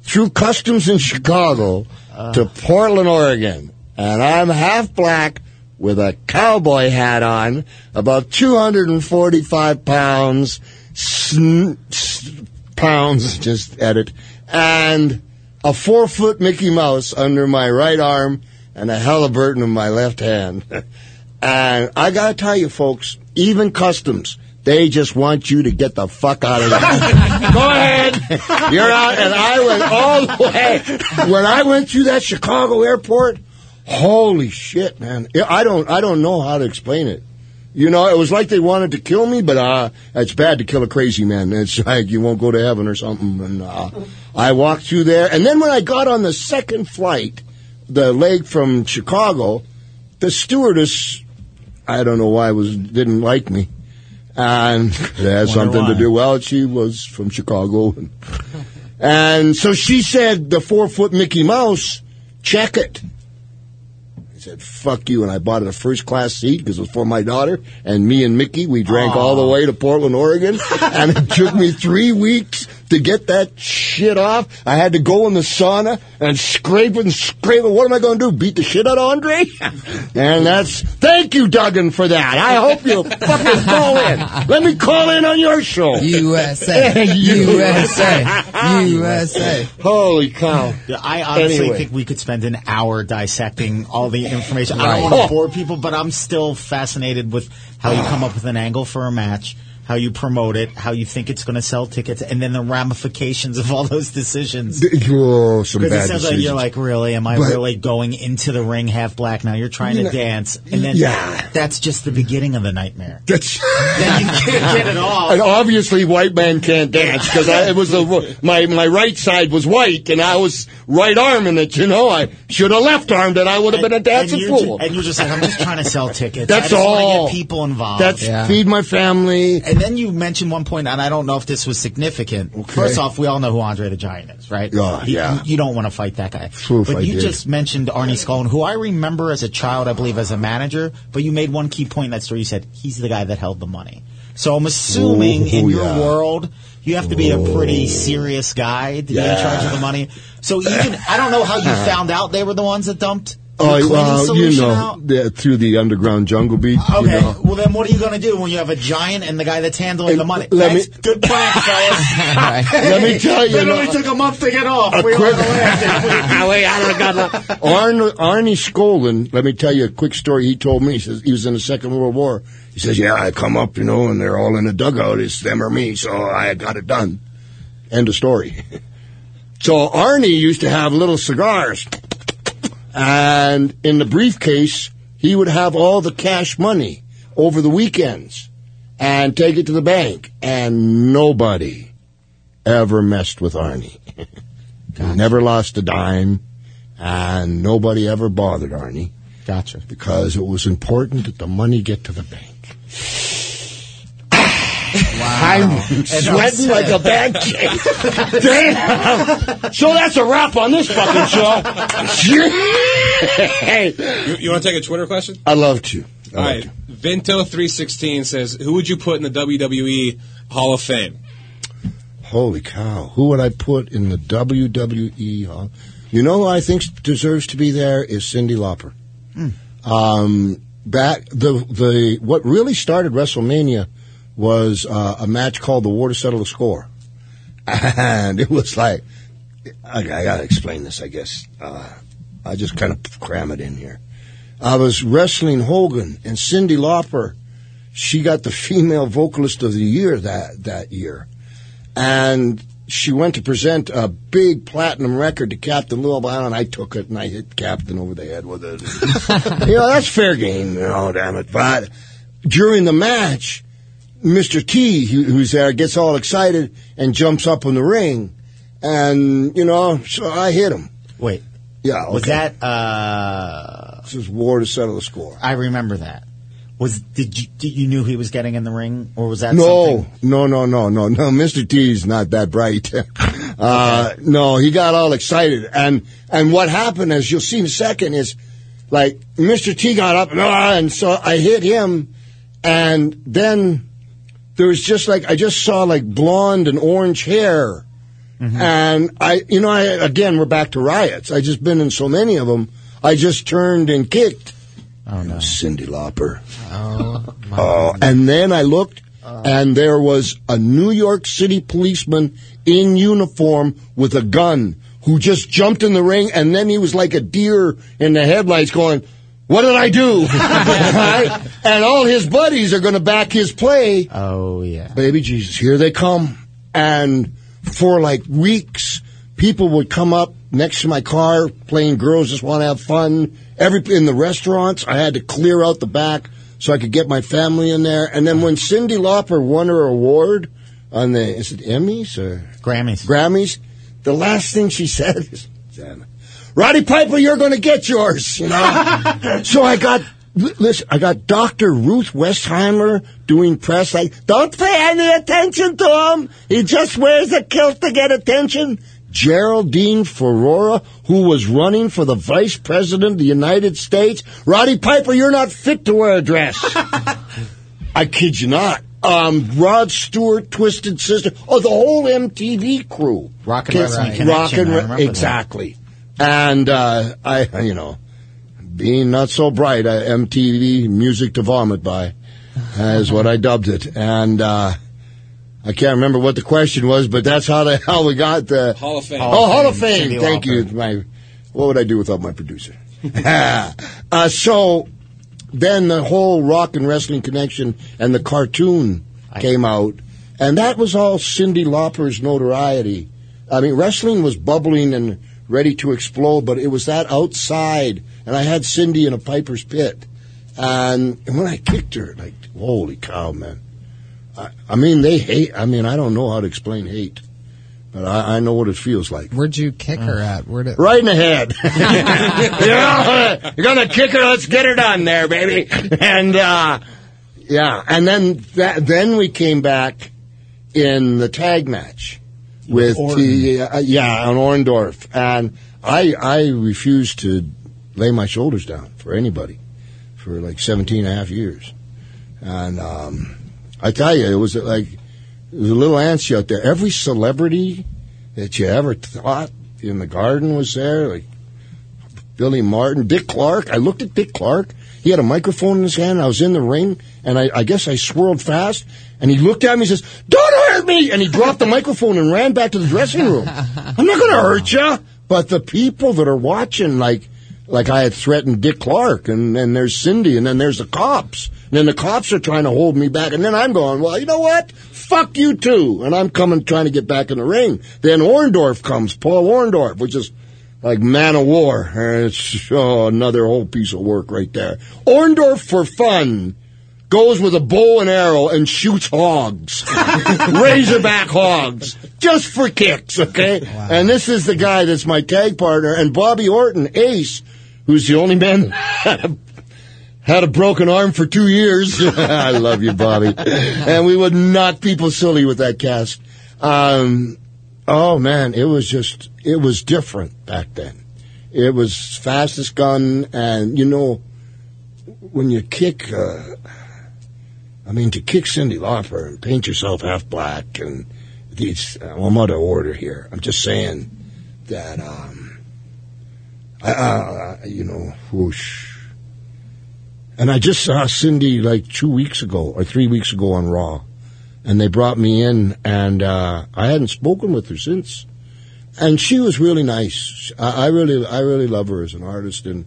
through customs in Chicago, uh. to Portland, Oregon. And I'm half black, with a cowboy hat on, about two hundred forty-five pounds, sn- sn- pounds, just edit, and a four-foot Mickey Mouse under my right arm and a Halliburton in my left hand. And I got to tell you, folks, even customs, they just want you to get the fuck out of there. Go ahead. You're out. And I went all the way. When I went through that Chicago airport, Holy shit, man. I don't I don't know how to explain it. You know, it was like they wanted to kill me, but uh, it's bad to kill a crazy man. It's like you won't go to heaven or something. And uh, I walked through there. And then when I got on the second flight, the leg from Chicago, the stewardess, I don't know why, was didn't like me. And it has something why. to do. Well, she was from Chicago. And so she said, the four-foot Mickey Mouse, check it. I said, fuck you, and I bought it a first-class seat because it was for my daughter, and me and Mickey, we drank Aww. all the way to Portland, Oregon, and it took me three weeks to get that shit off. I had to go in the sauna and scrape and scrape it. What am I going to do, beat the shit out of Andre? And that's, thank you, Duggan, for that. I hope you'll fucking call in. Let me call in on your show. U S A. U S A. U S A. Holy cow. I honestly anyway. think we could spend an hour dissecting all the information. Right. I don't want to bore people, but I'm still fascinated with how you come up with an angle for a match, how you promote it, how you think it's going to sell tickets, and then the ramifications of all those decisions. Oh, some bad decisions. Because it sounds like you're like, really, am I but, really going into the ring half black now? You're trying you know, to dance, and then yeah. that's just the beginning of the nightmare. That's then you can't get it all. And obviously, white man can't dance because it was a, my my right side was white, and I was right arming it. You know, I should have left armed it. I would have been a dancing and fool. Ju- and you're just like, I'm just trying to sell tickets. That's I just all. Get people involved. That's yeah. feed my family. And then you mentioned one point, and I don't know if this was significant. Okay. First off, we all know who Andre the Giant is, right? Oh, he, yeah. You don't want to fight that guy. Oof, but I you did. just mentioned Arnie Skaaland, who I remember as a child, I believe, as a manager. But you made one key point in that story. You said, he's the guy that held the money. So I'm assuming Ooh, in your yeah. world, you have to be a pretty serious guy to be yeah. in charge of the money. So even I don't know how you found out they were the ones that dumped Oh, well, you know, the, through the underground jungle beach. Okay, you know. Well then what are you going to do when you have a giant and the guy that's handling and the money? Let me, good plan, guys. Let me tell you. It only took a month to get off. We quick, were the Arnie, Arnie Skaaland, let me tell you a quick story he told me. He says he was in the Second World War. He says, yeah, I come up, you know, and they're all in a dugout. It's them or me, so I got it done. End of story. So Arnie used to have little cigars. And in the briefcase, he would have all the cash money over the weekends and take it to the bank. And nobody ever messed with Arnie. Gotcha. Never lost a dime. And nobody ever bothered Arnie. Gotcha. Because it was important that the money get to the bank. Wow. I'm sweating like a bad cake. Damn. So that's a wrap on this fucking show. Hey, you, you want to take a Twitter question? I'd love to. I'd All right. Vinto three sixteen says, who would you put in the W W E Hall of Fame? Holy cow. Who would I put in the W W E Hall? You know who I think deserves to be there is Cyndi Lauper. Mm. Um, back, the, the, what really started WrestleMania was uh, a match called The War to Settle the Score. And it was like, I, I got to explain this, I guess. Uh, I just kind of cram it in here. I was wrestling Hogan, and Cyndi Lauper, she got the Female Vocalist of the Year that, that year. And she went to present a big platinum record to Captain Lou Albano, and I took it, and I hit Captain over the head with it. You know, that's fair game. Oh, damn it. But during the match, Mister T, who's there, gets all excited and jumps up in the ring. And, you know, so I hit him. Wait. Yeah, okay. Was that, uh... This is War to Settle the Score. I remember that. Was, did you, did you knew he was getting in the ring? Or was that no, something? No, no, no, no, no. Mister T's not that bright. uh, okay. No, he got all excited. And, and what happened, as you'll see in a second, is, like, Mister T got up and, uh, and so I hit him. And then there was just like, I just saw like blonde and orange hair. Mm-hmm. And I, you know, I, again, we're back to riots. I just been in so many of them. I just turned and kicked. Oh, no. Cyndi Lauper. Oh, my oh, and then I looked uh, and there was a New York City policeman in uniform with a gun who just jumped in the ring. And then he was like a deer in the headlights going, what did I do? Right? And all his buddies are going to back his play. Oh, yeah. Baby Jesus, here they come. And for like weeks, people would come up next to my car playing Girls Just Want to Have Fun Every in the restaurants, I had to clear out the back so I could get my family in there. And then when Cyndi Lauper won her award on the, is it Emmys or? Grammys. Grammys. The last thing she said is, Roddy Piper, you're going to get yours. You know? So I got, listen, I got Doctor Ruth Westheimer doing press like, don't pay any attention to him. He just wears a kilt to get attention. Geraldine Ferrara, who was running for the vice president of the United States. Roddy Piper, you're not fit to wear a dress. I kid you not. Um, Rod Stewart, Twisted Sister, oh, the whole M T V crew. Rock and Roll. Rock and Roll. Exactly. That. And, uh, I, you know, being not so bright, uh, M T V, music to vomit by, uh, is what I dubbed it. And, uh, I can't remember what the question was, but that's how the hell we got the Hall of Fame. Oh, Hall of Fame. Fame. Thank you. My, what would I do without my producer? uh, so, Then the whole rock and wrestling connection and the cartoon I came out. And that was all Cyndi Lauper's notoriety. I mean, wrestling was bubbling and ready to explode, but it was that outside. And I had Cyndi in a Piper's Pit. And, and when I kicked her, like, holy cow, man. I, I mean, they hate. I mean, I don't know how to explain hate. But I, I know what it feels like. Where'd you kick her at? Where'd it... Right in the head. you know, you're going to kick her. Let's get her done there, baby. And, uh, yeah. And then that, then we came back in the tag match with the, uh, yeah, on Orndorff. And I, I refused to lay my shoulders down for anybody for like seventeen and a half years. And, um, I tell you, it was like, there's a little antsy out there. Every celebrity that you ever thought in the garden was there, like Billy Martin, Dick Clark. I looked at Dick Clark. He had a microphone in his hand. I was in the ring, and I, I guess I swirled fast. And he looked at me and says, don't hurt me! And he dropped the microphone and ran back to the dressing room. I'm not going to hurt you. But the people that are watching, like like I had threatened Dick Clark, and then there's Cyndi, and then there's the cops. And then the cops are trying to hold me back. And then I'm going, well, you know what? Fuck you, too. And I'm coming, trying to get back in the ring. Then Orndorff comes, Paul Orndorff, which is like man of war. It's oh, another whole piece of work right there. Orndorff, for fun, goes with a bow and arrow and shoots hogs. Razorback hogs. Just for kicks, okay? Wow. And this is the guy that's my tag partner. And Bobby Orton, Ace, who's the only man had a broken arm for two years. I love you, Bobby. And we would knock people silly with that cast. Um, oh, man, it was just, it was different back then. It was fastest gun, and, you know, when you kick, uh, I mean, to kick Cyndi Lauper and paint yourself half black and these, uh, well, I'm out of order here. I'm just saying that, um, I, uh, you know, whoosh. And I just saw Cyndi like two weeks ago or three weeks ago on Raw. And they brought me in, and uh, I hadn't spoken with her since. And she was really nice. I, I really I really love her as an artist, and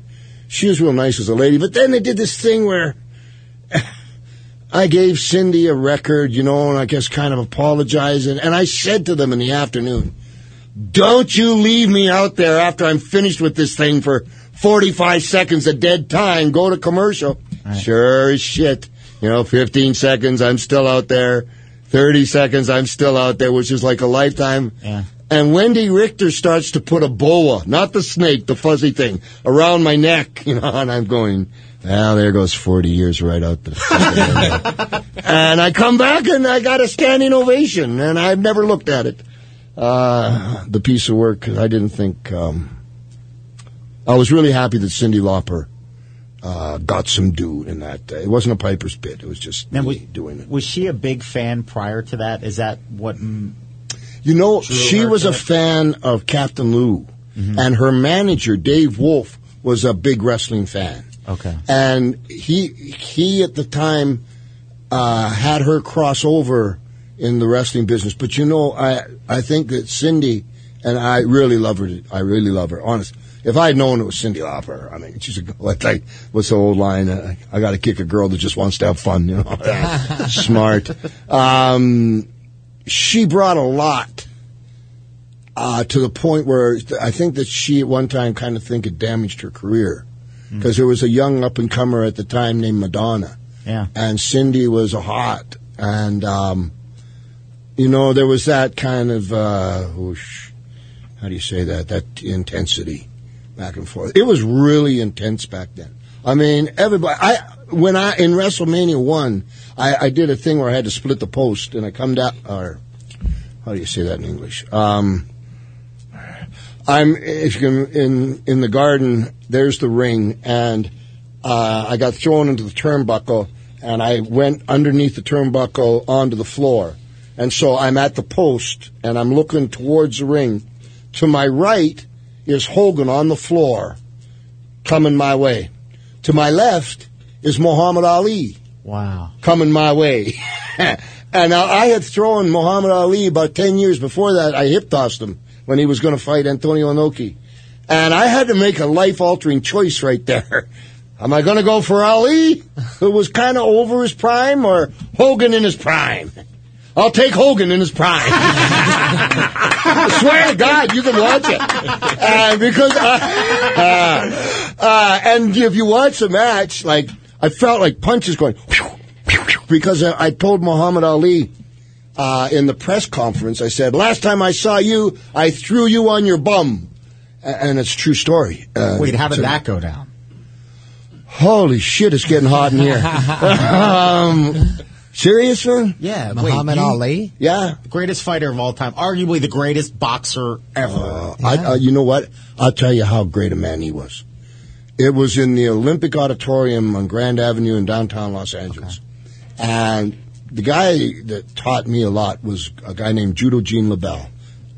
she was real nice as a lady. But then they did this thing where I gave Cyndi a record, you know, and I guess kind of apologizing. And I said to them in the afternoon, don't you leave me out there after I'm finished with this thing for forty-five seconds of dead time, go to commercial. Right. Sure as shit. You know, fifteen seconds, I'm still out there. thirty seconds, I'm still out there, which is like a lifetime. Yeah. And Wendy Richter starts to put a boa, not the snake, the fuzzy thing, around my neck, you know, and I'm going, well, there goes forty years right out the And I come back and I got a standing ovation, and I've never looked at it. Uh, the piece of work, I didn't think... Um, I was really happy that Cyndi Lauper uh, got some due in that. It wasn't a Piper's Pit. It was just now, was, doing it. Was she a big fan prior to that? Is that what... Mm, you know, she was a it? fan of Captain Lou. Mm-hmm. And her manager, Dave Wolf, was a big wrestling fan. Okay. And he, he at the time, uh, had her cross over in the wrestling business. But, you know, I, I think that Cyndi, and I really love her. I really love her, honestly. If I had known it was Cyndi Lauper, I mean, she's a like, what's the old line? Uh, I got to kick a girl that just wants to have fun, you know. Smart. Um, she brought a lot uh, to the point where I think that she at one time kind of think it damaged her career. because there was a young up-and-comer at the time named Madonna. Yeah. And Cyndi was a hot. And, um, you know, there was that kind of, uh, whoosh, how do you say that, that intensity back and forth. It was really intense back then. I mean, everybody, I, when I, in WrestleMania one, I, I did a thing where I had to split the post, and I come down, or, how do you say that in English? Um, I'm, if you can, in, in the garden, there's the ring, and, uh, I got thrown into the turnbuckle, and I went underneath the turnbuckle onto the floor. And so I'm at the post, and I'm looking towards the ring. To my right is Hogan on the floor, coming my way. To my left is Muhammad Ali. Wow. Coming my way. And I had thrown Muhammad Ali about ten years before that. I hip-tossed him when he was going to fight Antonio Inoki. And I had to make a life-altering choice right there. Am I going to go for Ali, who was kind of over his prime, or Hogan in his prime? I'll take Hogan in his prime. I swear to God, you can watch it. Uh, because, I, uh, uh, and if you watch the match, like, I felt like punches going, whew, whew, whew, because I, I told Muhammad Ali uh, in the press conference, I said, last time I saw you, I threw you on your bum. And it's a true story. Uh, Wait, how did so, that go down? Holy shit, it's getting hot in here. um... Serious, man? Yeah. Muhammad Wait, you, Ali? Yeah. The greatest fighter of all time. Arguably the greatest boxer ever. Uh, yeah. I, uh, you know what? I'll tell you how great a man he was. It was in the Olympic Auditorium on Grand Avenue in downtown Los Angeles. Okay. And the guy that taught me a lot was a guy named Judo Gene LeBell.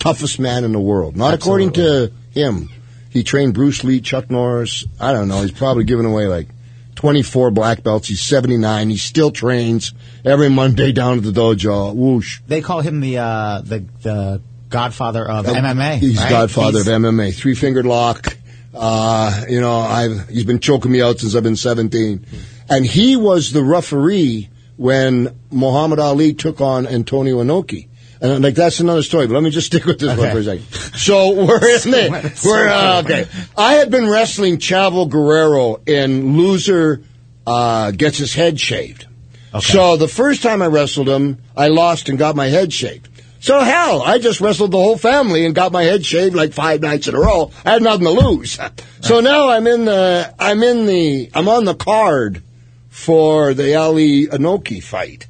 Toughest man in the world. Not Absolutely. According to him. He trained Bruce Lee, Chuck Norris. I don't know. He's probably given away like twenty-four black belts. He's seventy-nine. He still trains every Monday down at the dojo. Whoosh. They call him the uh, the, the godfather of uh, M M A. He's right? godfather he's... of M M A. Three-fingered lock. Uh, you know, I've he's been choking me out since I've been seventeen. Mm-hmm. And he was the referee when Muhammad Ali took on Antonio Inoki. And like that's another story, but let me just stick with this okay. one for a second. So we're in it. We're uh, okay. I had been wrestling Chavo Guerrero, and loser uh, gets his head shaved. Okay. So the first time I wrestled him, I lost and got my head shaved. So hell, I just wrestled the whole family and got my head shaved like five nights in a row. I had nothing to lose. So now I'm in the I'm in the I'm on the card for the Ali Inoki fight,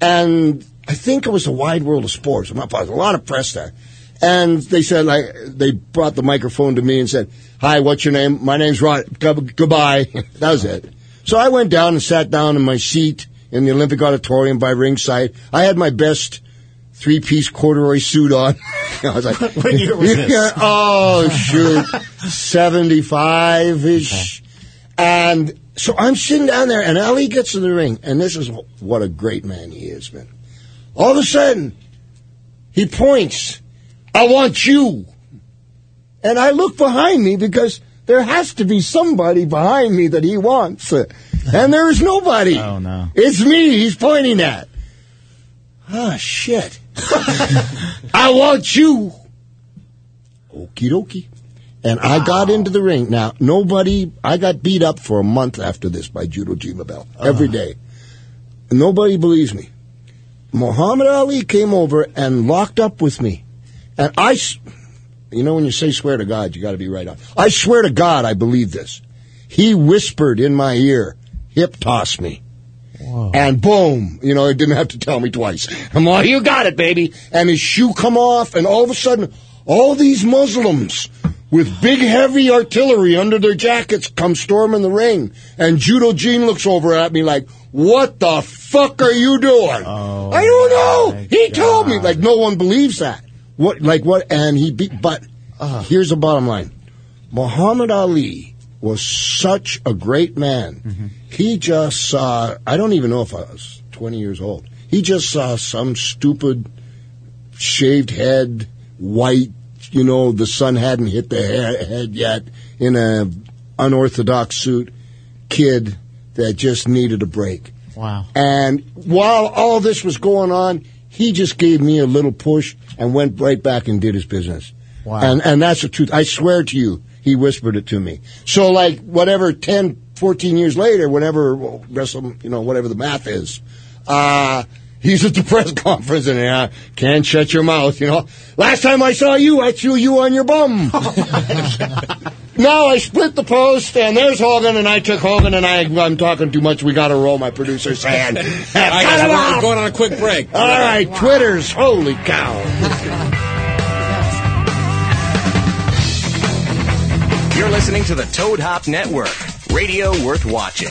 and I think it was the Wide World of Sports. I'm not positive. A lot of press there. And they said, like, they brought the microphone to me and said, hi, what's your name? My name's Rod. Go- goodbye. That was it. So I went down and sat down in my seat in the Olympic Auditorium by ringside. I had my best three-piece corduroy suit on. I was like, what year was this? Oh, shoot. seventy-five-ish. Okay. And so I'm sitting down there, and Ali gets in the ring. And this is what a great man he is, man. All of a sudden, he points, I want you. And I look behind me because there has to be somebody behind me that he wants. And there is nobody. Oh, no. It's me he's pointing at. Ah, shit. I want you. Okie dokie. And wow. I got into the ring. Now, nobody, I got beat up for a month after this by Judo Gene LeBell every uh. day. Nobody believes me. Muhammad Ali came over and locked up with me. And I, you know, when you say swear to God, you got to be right on. I swear to God, I believe this. He whispered in my ear, hip toss me. Whoa. And boom, you know, he didn't have to tell me twice. I'm all, you got it, baby. And his shoe come off, and all of a sudden, all these Muslims with big, heavy artillery under their jackets come storming the ring. And Judo Gene looks over at me like, what the fuck are you doing? Oh, I don't know. He God. Told me. Like, no one believes that. What, like, what? And he beat, but uh, here's the bottom line. Muhammad Ali was such a great man. Mm-hmm. He just saw, I don't even know if I was twenty years old. He just saw some stupid shaved head, white, you know, the sun hadn't hit the head yet, in a unorthodox suit, kid that just needed a break. Wow. And while all this was going on, he just gave me a little push and went right back and did his business. Wow. And and that's the truth. I swear to you, He whispered it to me. So, like, whatever, ten, fourteen years later, whenever, well, wrestle, you know, whatever the math is, uh, he's at the press conference and, uh, can't shut your mouth, you know. Last time I saw you, I threw you on your bum. Now I split the post, and there's Hogan, and I took Hogan, and I, I'm talking too much. We got to roll, my producer's hand. I guess we're going on a quick break. All right, wow. Twitter's, holy cow. You're listening to the Toad Hop Network, radio worth watching.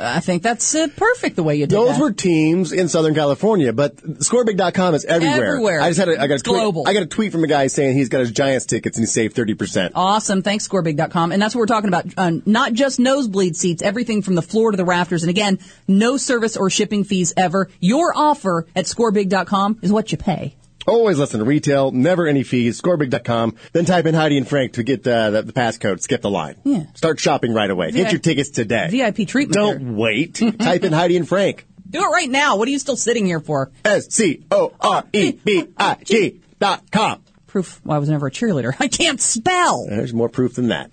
I think that's uh, perfect the way you did Those that. Were teams in Southern California, but Score Big dot com is everywhere. Everywhere. I just had a, I got a tweet, global. I got a tweet from a guy saying he's got his Giants tickets and he saved thirty percent. Awesome. Thanks, Score Big dot com. And that's what we're talking about. Uh, not just nosebleed seats, everything from the floor to the rafters. And again, no service or shipping fees ever. Your offer at Score Big dot com is what you pay. Always less than retail, never any fees. Score Big dot com. Then type in Heidi and Frank to get the, the, the passcode. Skip the line. Yeah. Start shopping right away. V I P, get your tickets today. V I P treatment. Don't here. Wait. Type in Heidi and Frank. Do it right now. What are you still sitting here for? S C O R E B I G dot com. Proof why I was never a cheerleader. I can't spell. There's more proof than that.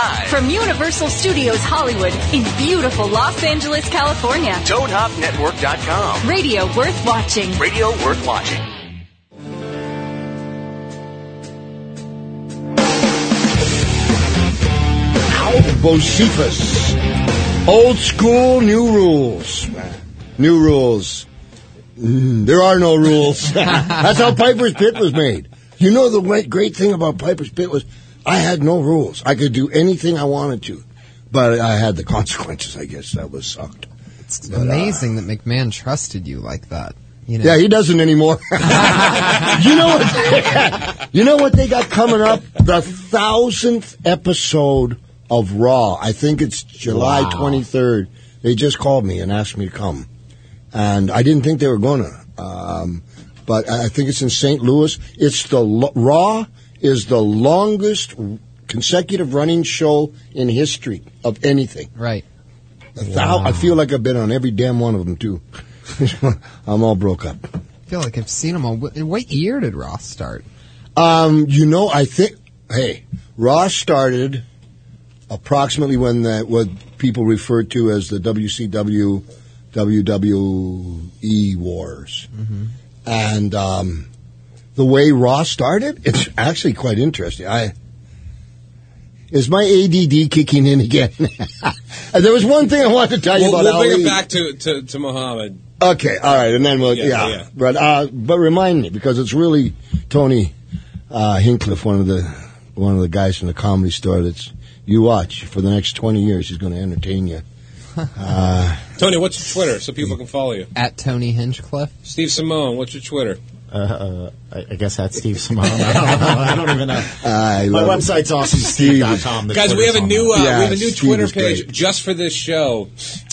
live from Universal Studios Hollywood in beautiful Los Angeles, California. Toad Hop Network dot com. Radio worth watching. Radio worth watching. Bocephus. Old school, new rules. New rules. Mm, there are no rules. That's how Piper's Pit was made. You know the great thing about Piper's Pit was I had no rules. I could do anything I wanted to. But I had the consequences, I guess. That was sucked. It's but, amazing uh, that McMahon trusted you like that. You know. Yeah, he doesn't anymore. You know what? You know what they got coming up? The thousandth episode of Raw. I think it's July wow. twenty-third. They just called me and asked me to come. And I didn't think they were going to. Um, but I think it's in Saint Louis. It's the lo- Raw is the longest consecutive running show in history of anything. Right. A thou- wow. I feel like I've been on every damn one of them, too. I'm all broke up. I feel like I've seen them all. What year did Raw start? Um, you know, I think... Hey, Raw started... approximately when that what people refer to as the W C W, W W E wars, mm-hmm. and um, the way Raw started, it's actually quite interesting. I is my A D D kicking in again? There was one thing I wanted to tell you we'll, about. We'll Ali. Bring it back to, to, to Muhammad. Okay, all right, and then we'll yeah, yeah. yeah. but uh, but remind me because it's really Tony uh, Hinchcliffe, one of the one of the guys from the Comedy Store that's. You watch. For the next twenty years, he's going to entertain you. Uh, Tony, what's your Twitter so people can follow you? At Tony Hinchcliffe. Steve Simeone, what's your Twitter? Uh, uh, I guess that's Steve Simeone. I don't know. I don't even know. I My website's it. awesome. Steve dot com. Guys, we have, a new, uh, yeah, we have a new Steve Twitter page great. just for this show.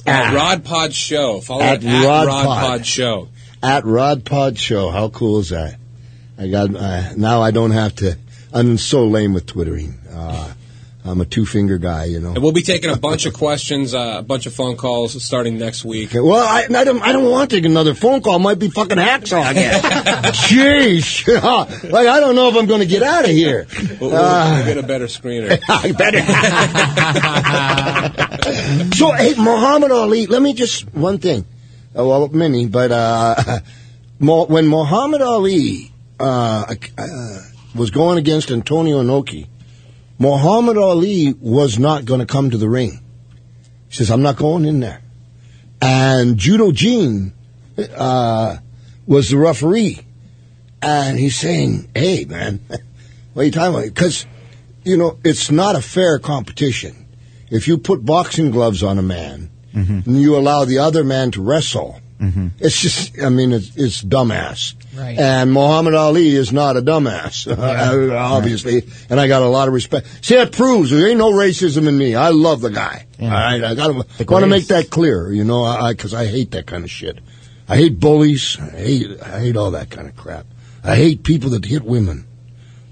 At Rod Pod Show. Follow at, at Rod, Rod Pod. Pod Show. At Rod Pod Show. How cool is that? I got uh, now I don't have to. I'm so lame with twittering. Uh, I'm a two-finger guy, you know. And we'll be taking a bunch of questions, uh, a bunch of phone calls starting next week. Okay, well, I, I don't I don't want to take another phone call. It might be fucking hacksaw again. Jeez. Like, I don't know if I'm going to get out of here. We'll, we'll, uh, we'll get a better screener. Better. So, hey, Muhammad Ali, let me just, one thing. Oh, well, many, but uh, when Muhammad Ali uh, uh, was going against Antonio Inoki, Muhammad Ali was not going to come to the ring. He says, I'm not going in there. And Judo Gene uh, was the referee. And he's saying, hey, man, what are you talking about? Because, you know, it's not a fair competition. If you put boxing gloves on a man mm-hmm. and you allow the other man to wrestle, mm-hmm. it's just, I mean, it's, it's dumbass. Right. And Muhammad Ali is not a dumbass, yeah. obviously. Right. And I got a lot of respect. See, that proves there ain't no racism in me. I love the guy. Yeah. All right, I gotta want to make that clear, you know, I because I, I hate that kind of shit. I hate bullies. I hate I hate all that kind of crap. I hate people that hit women.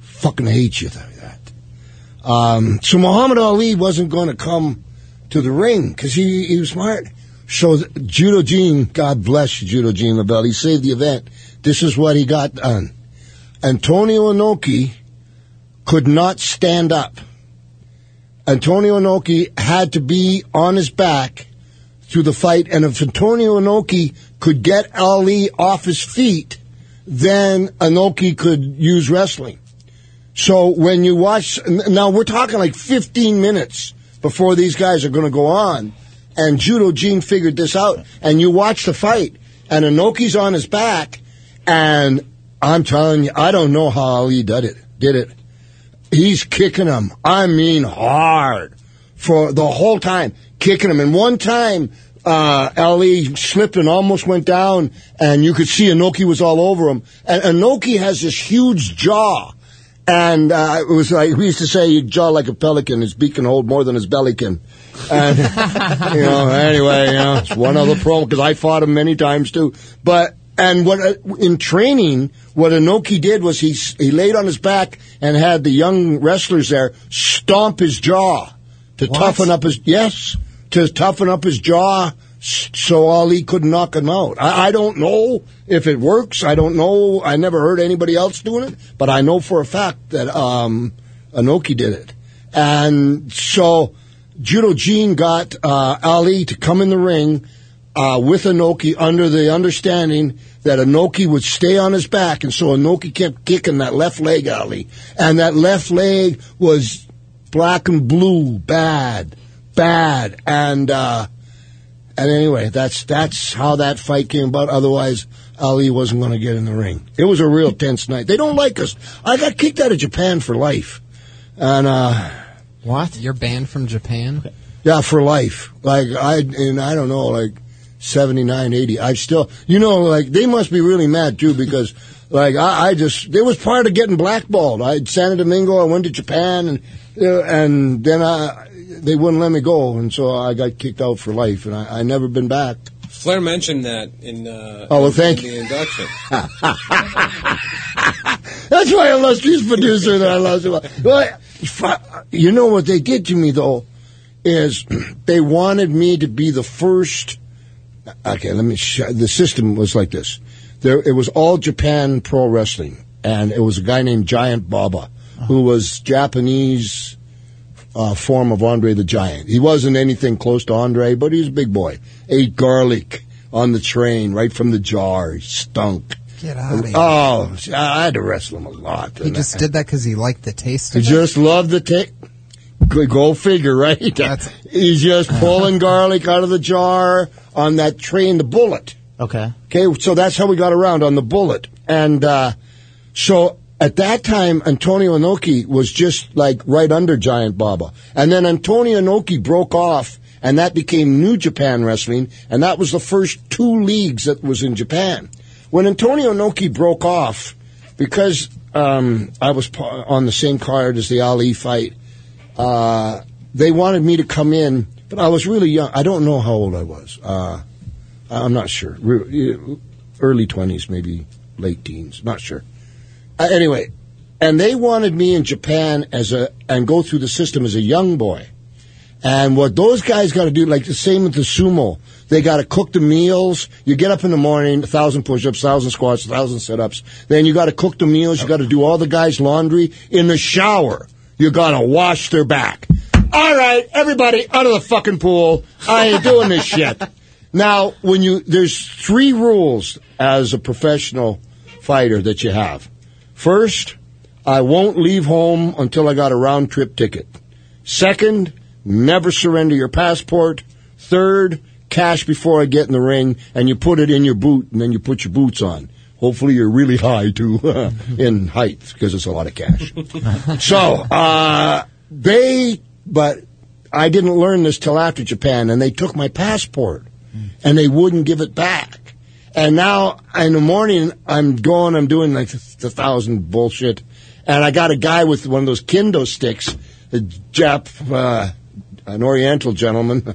Fucking hate you like that. Um, so Muhammad Ali wasn't going to come to the ring because he he was smart. So Judo Gene, God bless Judo Gene LeBell, he saved the event. This is what he got done. Antonio Inoki could not stand up. Antonio Inoki had to be on his back through the fight, and if Antonio Inoki could get Ali off his feet, then Inoki could use wrestling. So when you watch, now we're talking like fifteen minutes before these guys are going to go on. And Judo Gene figured this out. And you watch the fight, and Inoki's on his back, and I'm telling you, I don't know how Ali did it. Did it? He's kicking him. I mean, hard for the whole time, kicking him. And one time, uh, Ali slipped and almost went down, and you could see Inoki was all over him. And Inoki has this huge jaw. And uh, it was like we used to say, "He'd jaw like a pelican. His beak can hold more than his belly can." And you know, anyway, you know, it's one other problem because I fought him many times too. But and what uh, in training, what Inoki did was he he laid on his back and had the young wrestlers there stomp his jaw to what? toughen up his yes to toughen up his jaw so Ali couldn't knock him out. I, I don't know if it works. I don't know. I never heard anybody else doing it, but I know for a fact that um, Inoki did it. And so Judo Gene got uh, Ali to come in the ring uh, with Inoki under the understanding that Inoki would stay on his back. And so Inoki kept kicking that left leg, Ali. And that left leg was black and blue, bad, bad. And uh, and anyway, that's that's how that fight came about. Otherwise, Ali wasn't going to get in the ring. It was a real tense night. They don't like us. I got kicked out of Japan for life. And uh, what? You're banned from Japan? Yeah, for life. Like I and I don't know, like seventy-nine, eighty. I still, you know, like they must be really mad too because, like I, I just, it was part of getting blackballed. I Santo Domingo. I went to Japan, and uh, and then I they wouldn't let me go, and so I got kicked out for life, and I I never been back. Flair mentioned that in uh, oh, well, thank in the induction. That's my illustrious producer that I lost about. Well, I, you know what they did to me, though, is they wanted me to be the first. Okay, let me sh- the system was like this. There, it was all Japan pro wrestling, and it was a guy named Giant Baba, who was Japanese uh, form of Andre the Giant. He wasn't anything close to Andre, but he was a big boy. Ate garlic on the train right from the jar. He stunk. Get out of here. Oh, I had to wrestle him a lot. He just I, did that because he liked the taste of he it? He just loved the taste. Go figure, right? That's... He's just pulling garlic out of the jar on that train, the bullet. Okay. Okay, so that's how we got around, on the bullet. And uh, so at that time, Antonio Inoki was just like right under Giant Baba. And then Antonio Inoki broke off, and that became New Japan Wrestling, and that was the first two leagues that was in Japan. When Antonio Inoki broke off, because um, I was on the same card as the Ali fight, uh, they wanted me to come in, but I was really young. I don't know how old I was. Uh, I'm not sure. Early twenties, maybe late teens. Not sure. Uh, anyway, and they wanted me in Japan as a and go through the system as a young boy. And what those guys got to do, like the same with the sumo, they got to cook the meals. You get up in the morning, a thousand push-ups, thousand squats, thousand sit-ups. Then you got to cook the meals. You got to do all the guys' laundry in the shower. You got to wash their back. All right, everybody, out of the fucking pool. I ain't doing this shit. Now, when you there's three rules as a professional fighter that you have. First, I won't leave home until I got a round trip ticket. Second, never surrender your passport. Third, cash before I get in the ring, and you put it in your boot, and then you put your boots on. Hopefully you're really high, too, in height, because it's a lot of cash. So, uh, they, but I didn't learn this till after Japan, and they took my passport, and they wouldn't give it back. And now, in the morning, I'm going, I'm doing like a thousand bullshit, and I got a guy with one of those kendo sticks, a Jap, uh, an Oriental gentleman,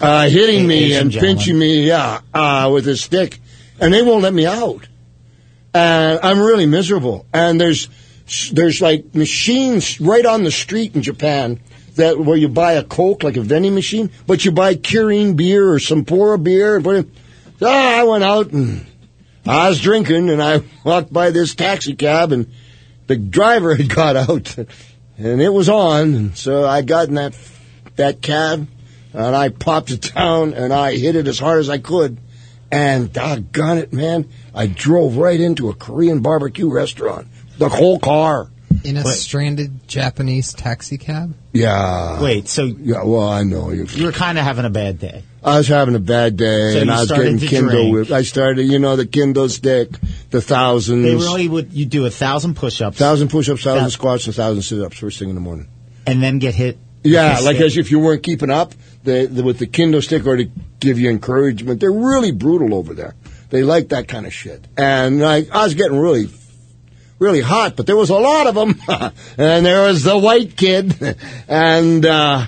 uh, hitting me and pinching me, yeah, uh, with his stick, and they won't let me out. And I'm really miserable. And there's, there's like machines right on the street in Japan that where you buy a Coke, like a vending machine, but you buy Kirin beer or some Sapporo beer. And put it, so I went out and I was drinking, and I walked by this taxi cab, and the driver had got out, and it was on, and so I got in that. that cab, and I popped it down, and I hit it as hard as I could, and doggone it, man, I drove right into a Korean barbecue restaurant. The whole car. In a Wait. stranded Japanese taxi cab? Yeah. Wait, so... Yeah, well, I know. You were kind of having a bad day. I was having a bad day, so and I was getting kendo whipped. I started, you know, the kendo stick, the thousands. They really would, you do a thousand push-ups. Thousand push-ups, thousand Thou- squats, and thousand sit-ups first thing in the morning. And then get hit... Yeah, like as if you weren't keeping up the, the, with the kendo stick or to give you encouragement. They're really brutal over there. They like that kind of shit. And like, I was getting really, really hot, but there was a lot of them. And there was the white kid. And uh,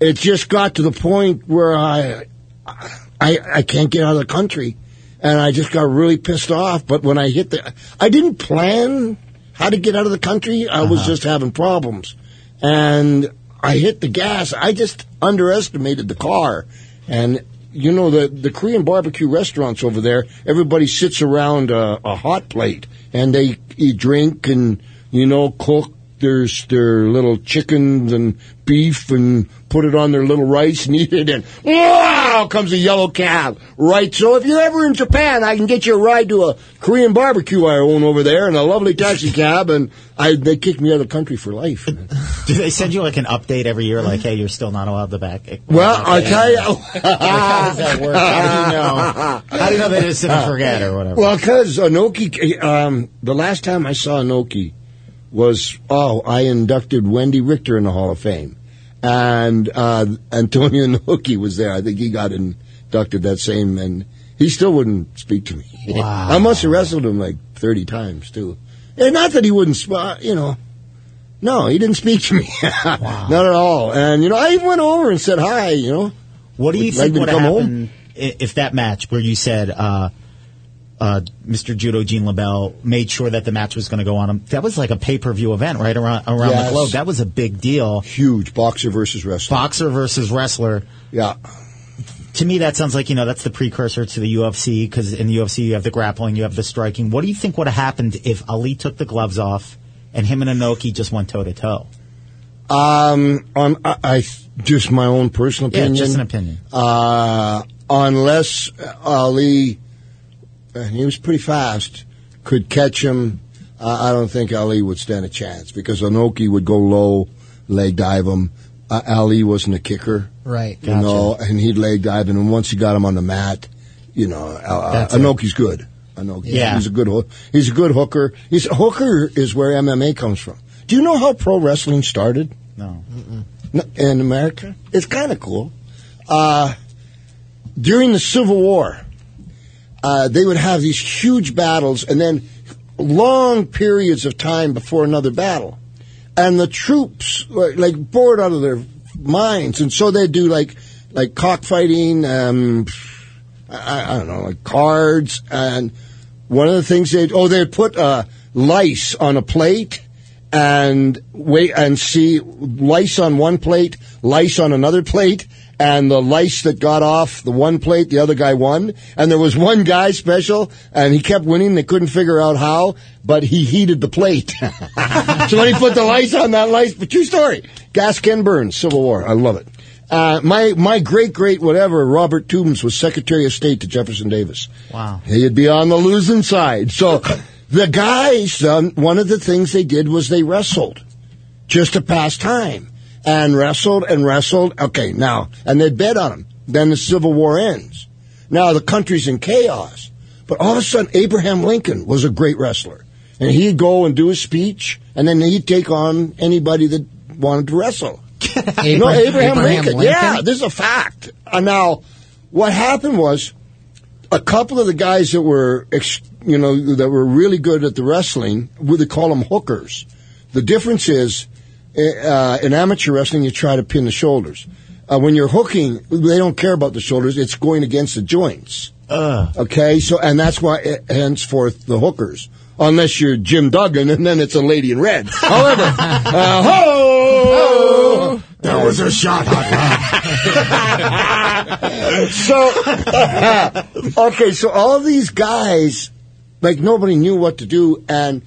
it just got to the point where I, I, I can't get out of the country. And I just got really pissed off. But when I hit the... I didn't plan how to get out of the country. I was uh-huh. just having problems. And... I hit the gas. I just underestimated the car. And, you know, the, the Korean barbecue restaurants over there, everybody sits around a, a hot plate, and they eat, drink and, you know, cook their, their little chickens and beef and put it on their little rice and eat it, and wow, comes a yellow calf, right? So if you're ever in Japan, I can get you a ride to a Korean barbecue I own over there and a lovely taxi cab, and I, they kick me out of the country for life. Do they send you, like, an update every year, like, hey, you're still not allowed to back? Well, I'll tell you. Like, how does that work? How do you know? How do you know they just didn't forget or whatever? Well, because Inoki, um, the last time I saw Inoki was, oh, I inducted Wendy Richter in the Hall of Fame. And uh, Antonio Inoki was there. I think he got inducted that same, and he still wouldn't speak to me. Wow. I must have wrestled him like thirty times, too. And not that he wouldn't, you know. No, he didn't speak to me. Wow. Not at all. And, you know, I even went over and said hi, you know. What do you would think like would have happened if that match where you said uh, uh, Mister Judo Gene LeBell made sure that the match was going to go on him? That was like a pay-per-view event right around, around yes. the globe. That was a big deal. Huge. Boxer versus wrestler. Boxer versus wrestler. Yeah. To me, that sounds like, you know, that's the precursor to the U F C, because in the U F C you have the grappling, you have the striking. What do you think would have happened if Ali took the gloves off and him and Inoki just went toe-to-toe? Um, on, I, I just my own personal opinion. Yeah, just an opinion. Uh, unless Ali, and he was pretty fast, could catch him, uh, I don't think Ali would stand a chance, because Inoki would go low, leg dive him. Uh, Ali wasn't a kicker. Right. You gotcha. know, and he'd leg dive, and once he got him on the mat, you know, uh, Inoki's good. Inoki. Yeah. He's a good ho- he's a good hooker. He's a hooker is where M M A comes from. Do you know how pro wrestling started? No. no in America? It's kind of cool. Uh, during the Civil War, uh, they would have these huge battles and then long periods of time before another battle. And the troops were, like, bored out of their minds. And so they'd do, like, like cockfighting, um... I, I don't know, like cards, and one of the things they oh they put uh, lice on a plate and wait and see lice on one plate, lice on another plate, and the lice that got off the one plate, the other guy won, and there was one guy special, and he kept winning. They couldn't figure out how, but he heated the plate. So when he put the lice on that lice, but true story, Gaskin Burns, Civil War, I love it. Uh, my, my great, great whatever, Robert Toombs, was Secretary of State to Jefferson Davis. Wow. He'd be on the losing side. So the guys, um, one of the things they did was they wrestled just to pass time, and wrestled and wrestled. Okay, now, and they'd bet on them. Then the Civil War ends. Now the country's in chaos. But all of a sudden, Abraham Lincoln was a great wrestler. And he'd go and do his speech, and then he'd take on anybody that wanted to wrestle. Abraham, no, Abraham, Abraham Lincoln. Lincoln. Yeah, this is a fact. Uh, now, what happened was a couple of the guys that were, ex- you know, that were really good at the wrestling, they call them hookers. The difference is uh, in amateur wrestling, you try to pin the shoulders. Uh, when you're hooking, they don't care about the shoulders. It's going against the joints. Uh. Okay, so and that's why, it, henceforth, the hookers. Unless you're Jim Duggan, and then it's a lady in red. However, uh, ho! That was a shot, hot rod. So, uh, okay, so all these guys, like, nobody knew what to do, and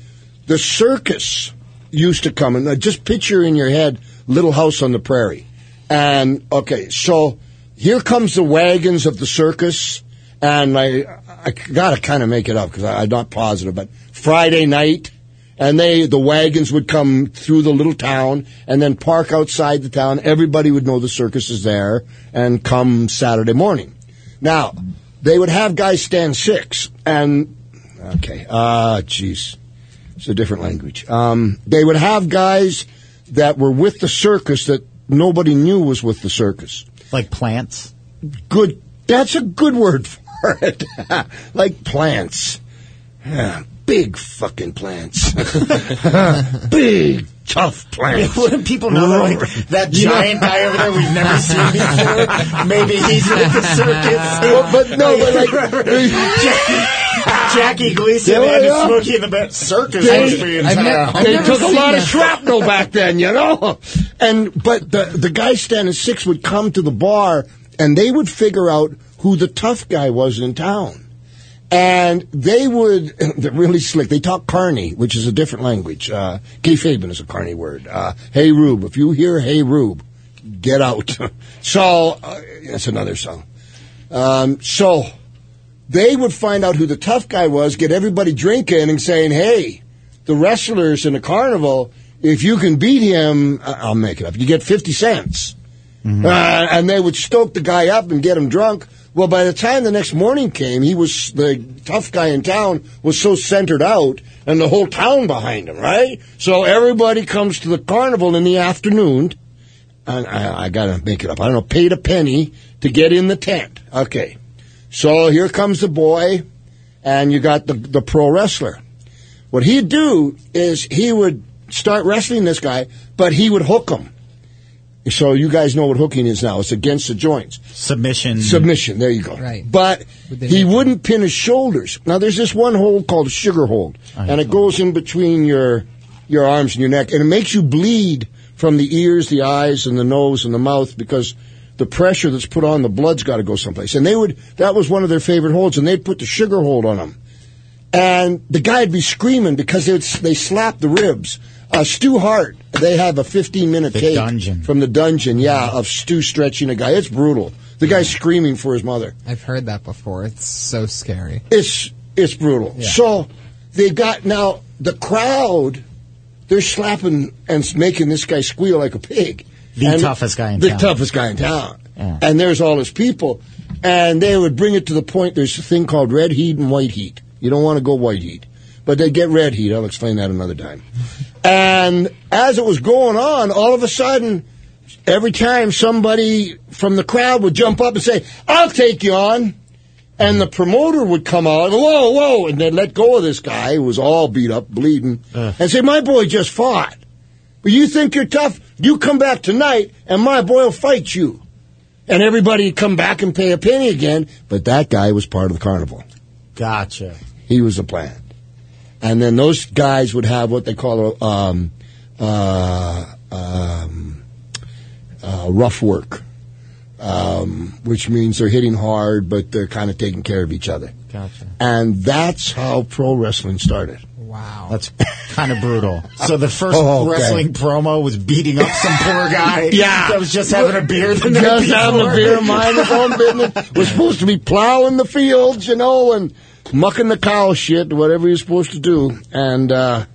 the circus used to come. And uh, just picture in your head Little House on the Prairie. And, okay, so here comes the wagons of the circus, and I, I got to kind of make it up because I'm not positive, but Friday night, and they the wagons would come through the little town and then park outside the town. Everybody would know the circus is there, and come Saturday morning. Now, they would have guys stand six, and, okay, ah, uh, jeez, it's a different language. Um, they would have guys that were with the circus that nobody knew was with the circus. Like plants? Good, that's a good word for it. Like plants. Yeah. Big fucking plants. Big, tough plants. Wouldn't people know that, like, that giant guy over there we've never seen before? Maybe he's at the circus. Well, but no, but like... Jackie, Jackie Gleason and yeah. Smokey and the Bandit. Circus they, was being I've ne- I've They took a lot that. of shrapnel back then, you know? And But the, the guy standing six would come to the bar, and they would figure out who the tough guy was in town. And they would, they're really slick. They talk carny, which is a different language. Uh, kayfabe is a carny word. Uh, hey, Rube. If you hear hey, Rube, get out. So, uh, that's another song. Um, so, they would find out who the tough guy was, get everybody drinking and saying, hey, the wrestlers in the carnival, if you can beat him, I'll make it up. You get fifty cents. Mm-hmm. Uh, and they would stoke the guy up and get him drunk. Well, by the time the next morning came, he was the tough guy in town was so centered out and the whole town behind him, right? So everybody comes to the carnival in the afternoon, and I, I got to make it up. I don't know, paid a penny to get in the tent. Okay. So here comes the boy, and you got the, the pro wrestler. What he'd do is he would start wrestling this guy, but he would hook him. So you guys know what hooking is now. It's against the joints. Submission. Submission, there you go. Right. But he wouldn't pin his shoulders. Now, there's this one hold called a sugar hold, and it goes in between your your arms and your neck, and it makes you bleed from the ears, the eyes, and the nose, and the mouth, because the pressure that's put on the blood's got to go someplace. And they would that was one of their favorite holds, and they'd put the sugar hold on them. And the guy would be screaming because they would, they slapped the ribs. Uh, Stu Hart, they have a fifteen-minute take dungeon. From the dungeon, yeah, of Stu stretching a guy. It's brutal. The guy's screaming for his mother. I've heard that before. It's so scary. It's it's brutal. Yeah. So they got now the crowd. They're slapping and making this guy squeal like a pig. The and toughest guy in the town. The toughest guy in town. Yeah. And there's all his people, and they would bring it to the point. There's a thing called red heat and white heat. You don't want to go white heat, but they get red heat. I'll explain that another time. And as it was going on, all of a sudden, every time somebody from the crowd would jump up and say, I'll take you on. And the promoter would come out, whoa, whoa, and then let go of this guy who was all beat up, bleeding, uh. and say, my boy just fought. But you think you're tough? You come back tonight, and my boy will fight you. And everybody would come back and pay a penny again. But that guy was part of the carnival. Gotcha. He was the plan. And then those guys would have what they call a um, uh, um, uh, rough work, um, which means they're hitting hard, but they're kind of taking care of each other. Gotcha. And that's how pro wrestling started. Wow. That's kind of brutal. So the first oh, okay. wrestling promo was beating up some poor guy yeah. that was just having a beer. The just having a beer, mind his own business. Was supposed to be plowing the fields, you know, and mucking the cow shit, whatever you're supposed to do, and uh,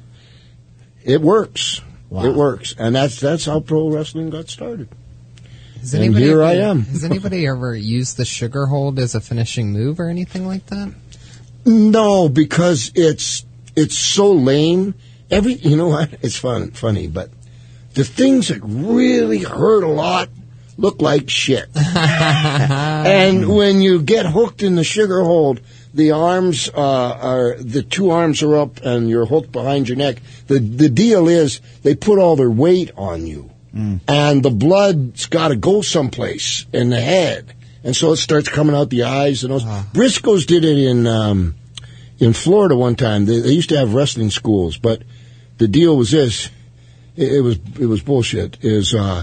it works. Wow. It works, and that's that's how pro wrestling got started. Has and anybody, here I am. Has anybody ever used the sugar hold as a finishing move or anything like that? No, because it's it's so lame. Every you know what? It's fun, funny, but the things that really hurt a lot look like shit. And when you get hooked in the sugar hold. The arms uh, are the two arms are up, and you're hooked behind your neck. The the deal is they put all their weight on you, mm. and the blood's got to go someplace in the head, and so it starts coming out the eyes and those. Uh. Briscoes did it in um, in Florida one time. They, they used to have wrestling schools, but the deal was this: it, it was it was bullshit. Is uh,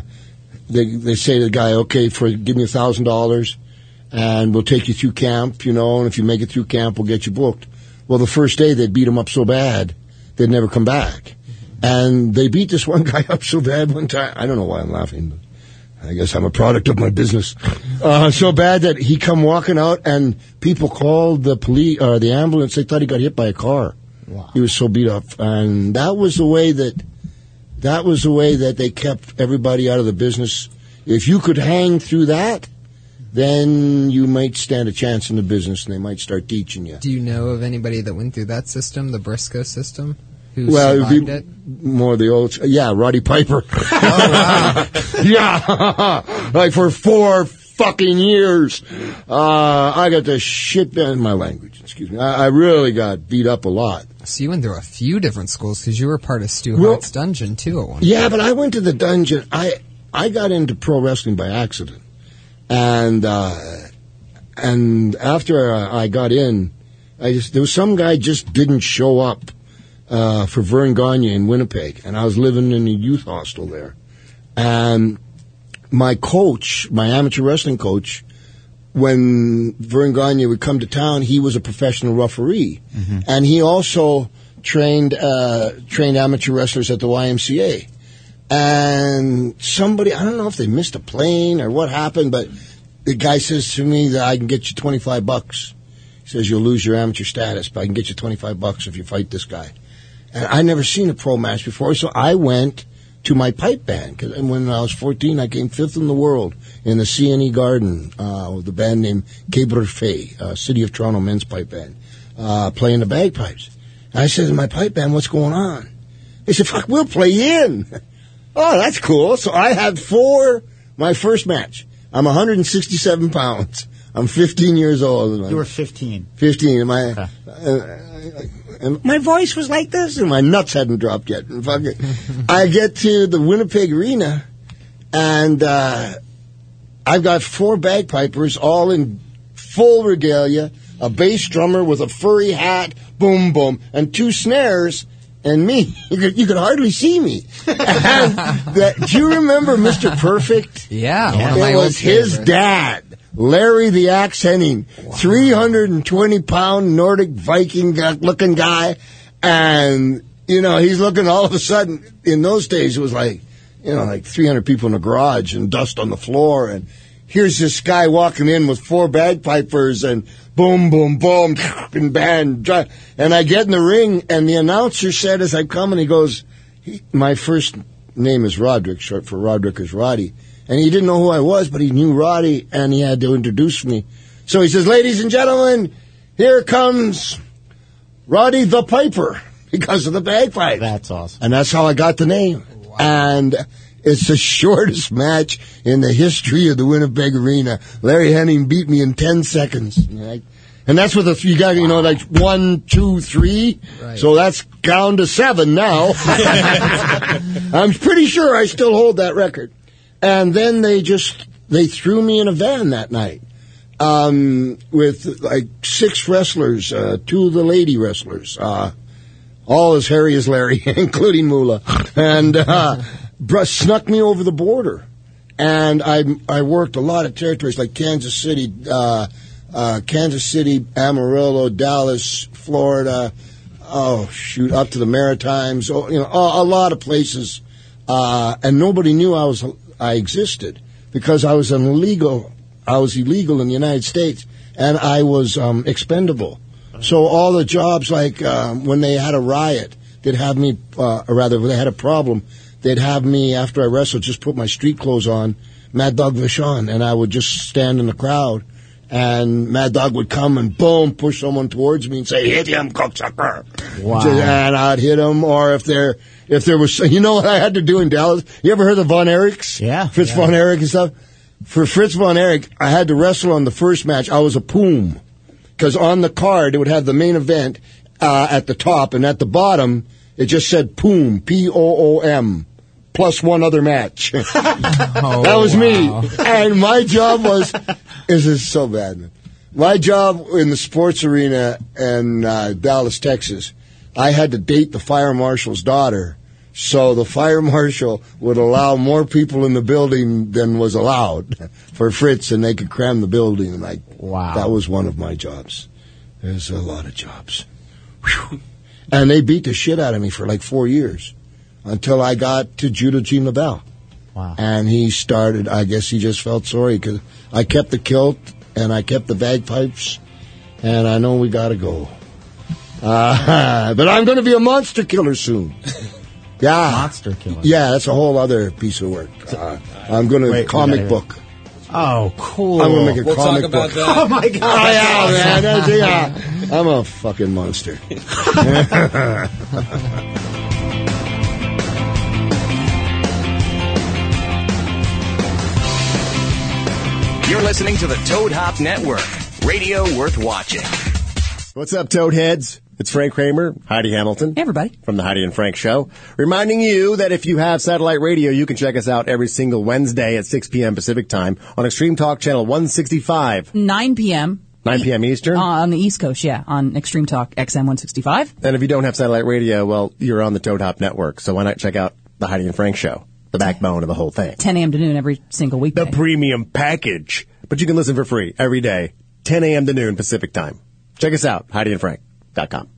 they they say to the guy, okay, for give me a thousand dollars. And we'll take you through camp, you know, and if you make it through camp, we'll get you booked. Well, the first day, they beat him up so bad, they'd never come back. And they beat this one guy up so bad one time. I don't know why I'm laughing, but I guess I'm a product of my business. Uh, so bad that he come walking out, and people called the police or the ambulance. They thought he got hit by a car. Wow. He was so beat up. And that was the way that, that was the way that they kept everybody out of the business. If you could hang through that, then you might stand a chance in the business, and they might start teaching you. Do you know of anybody that went through that system, the Briscoe system, who well, survived it? More the old, yeah, Roddy Piper. Oh, wow. Yeah, like for four fucking years, uh, I got the shit done in my language. Excuse me, I, I really got beat up a lot. So you went through a few different schools because you were part of Stu well, Hart's dungeon too at one point. Yeah, but I went to the dungeon. I I got into pro wrestling by accident. And uh, and after I got in, I just there was some guy just didn't show up uh, for Vern Gagne in Winnipeg, and I was living in a youth hostel there. And my coach, my amateur wrestling coach, when Vern Gagne would come to town, he was a professional referee. Mm-hmm. And he also trained uh, trained amateur wrestlers at the Y M C A. And somebody, I don't know if they missed a plane or what happened, but the guy says to me that I can get you twenty-five bucks. He says, you'll lose your amateur status, but I can get you twenty-five bucks if you fight this guy. And I never seen a pro match before, so I went to my pipe band. Cause, and when I was fourteen, I came fifth in the world in the C N E Garden uh, with a band named Quebra Fe, uh, City of Toronto men's pipe band, uh, playing the bagpipes. And I said to my pipe band, what's going on? They said, fuck, we'll play in. Oh, that's cool. So I had four, my first match. I'm one hundred sixty-seven pounds. I'm fifteen years old. You were fifteen. fifteen. And my, okay. uh, and my voice was like this, and my nuts hadn't dropped yet. And fuck it. I get to the Winnipeg Arena, and uh, I've got four bagpipers, all in full regalia, a bass drummer with a furry hat, boom, boom, and two snares. And me, you could, you could hardly see me. And the, do you remember Mister Perfect? Yeah. yeah it was his favorite. Dad, Larry the Axe Henning, wow. three hundred twenty pound Nordic Viking looking guy. And, you know, he's looking all of a sudden, in those days, it was like, you know, like three hundred people in the garage and dust on the floor. And here's this guy walking in with four bagpipers and boom, boom, boom, and band. And I get in the ring, and the announcer said as I come, and he goes, he, my first name is Roderick, short for Roderick is Roddy. And he didn't know who I was, but he knew Roddy, and he had to introduce me. So he says, ladies and gentlemen, here comes Roddy the Piper, because of the bagpipe. That's awesome. And that's how I got the name. Wow. And it's the shortest match in the history of the Winnipeg Arena. Larry Henning beat me in ten seconds. And that's with a, you got, you know, like one, two, three. Right. So that's down to seven now. I'm pretty sure I still hold that record. And then they just, they threw me in a van that night. Um, with like six wrestlers, uh, two of the lady wrestlers, uh, all as hairy as Larry, including Moolah. And, uh, snuck me over the border, and I I worked a lot of territories like Kansas City, uh, uh, Kansas City, Amarillo, Dallas, Florida, oh shoot, up to the Maritimes, oh, you know, a, a lot of places, uh, and nobody knew I was I existed because I was an illegal, I was illegal in the United States, and I was um, expendable. So all the jobs like um, when they had a riot, they'd have me, uh, or rather when they had a problem. They'd have me, after I wrestled, just put my street clothes on, Mad Dog Vachon, and I would just stand in the crowd, and Mad Dog would come and, boom, push someone towards me and say, hit him, cocksucker. Wow. And I'd hit him, or if there if there was, you know what I had to do in Dallas? You ever heard of Von Erichs? Yeah. Fritz yeah. Von Erich and stuff? For Fritz Von Erich, I had to wrestle on the first match. I was a poom, because on the card, it would have the main event uh, at the top, and at the bottom, it just said poom, P O O M. Plus one other match. oh, that was wow. me. And my job was, this is so bad, man. My job in the sports arena in uh, Dallas, Texas, I had to date the fire marshal's daughter. So the fire marshal would allow more people in the building than was allowed for Fritz, and they could cram the building. And I, wow. That was one of my jobs. There's a lot of jobs. Whew. And they beat the shit out of me for like four years. Until I got to Judo Gene LeBell. Wow. And he started, I guess he just felt sorry because I kept the kilt and I kept the bagpipes and I know we got to go. Uh, but I'm going to be a monster killer soon. Yeah. Monster killer. Yeah, that's a whole other piece of work. Uh, I'm going to comic book. Oh, cool. I'm going to make a we'll comic book. That. Oh, my God. I am, man. That's, yeah. I'm a fucking monster. You're listening to the Toad Hop Network, radio worth watching. What's up, Toadheads? It's Frank Kramer, Heidi Hamilton. Hey, everybody. From the Heidi and Frank Show. Reminding you that if you have satellite radio, you can check us out every single Wednesday at six p.m. Pacific Time on Extreme Talk Channel one sixty-five. nine p.m. nine p.m. Eastern? Uh, on the East Coast, yeah, on Extreme Talk X M one sixty-five. And if you don't have satellite radio, well, you're on the Toad Hop Network, so why not check out the Heidi and Frank Show? The backbone of the whole thing. ten a.m. to noon every single weekday. The premium package. but you can listen for free every day, ten a.m. to noon Pacific time. Check us out, Heidi and Frank dot com.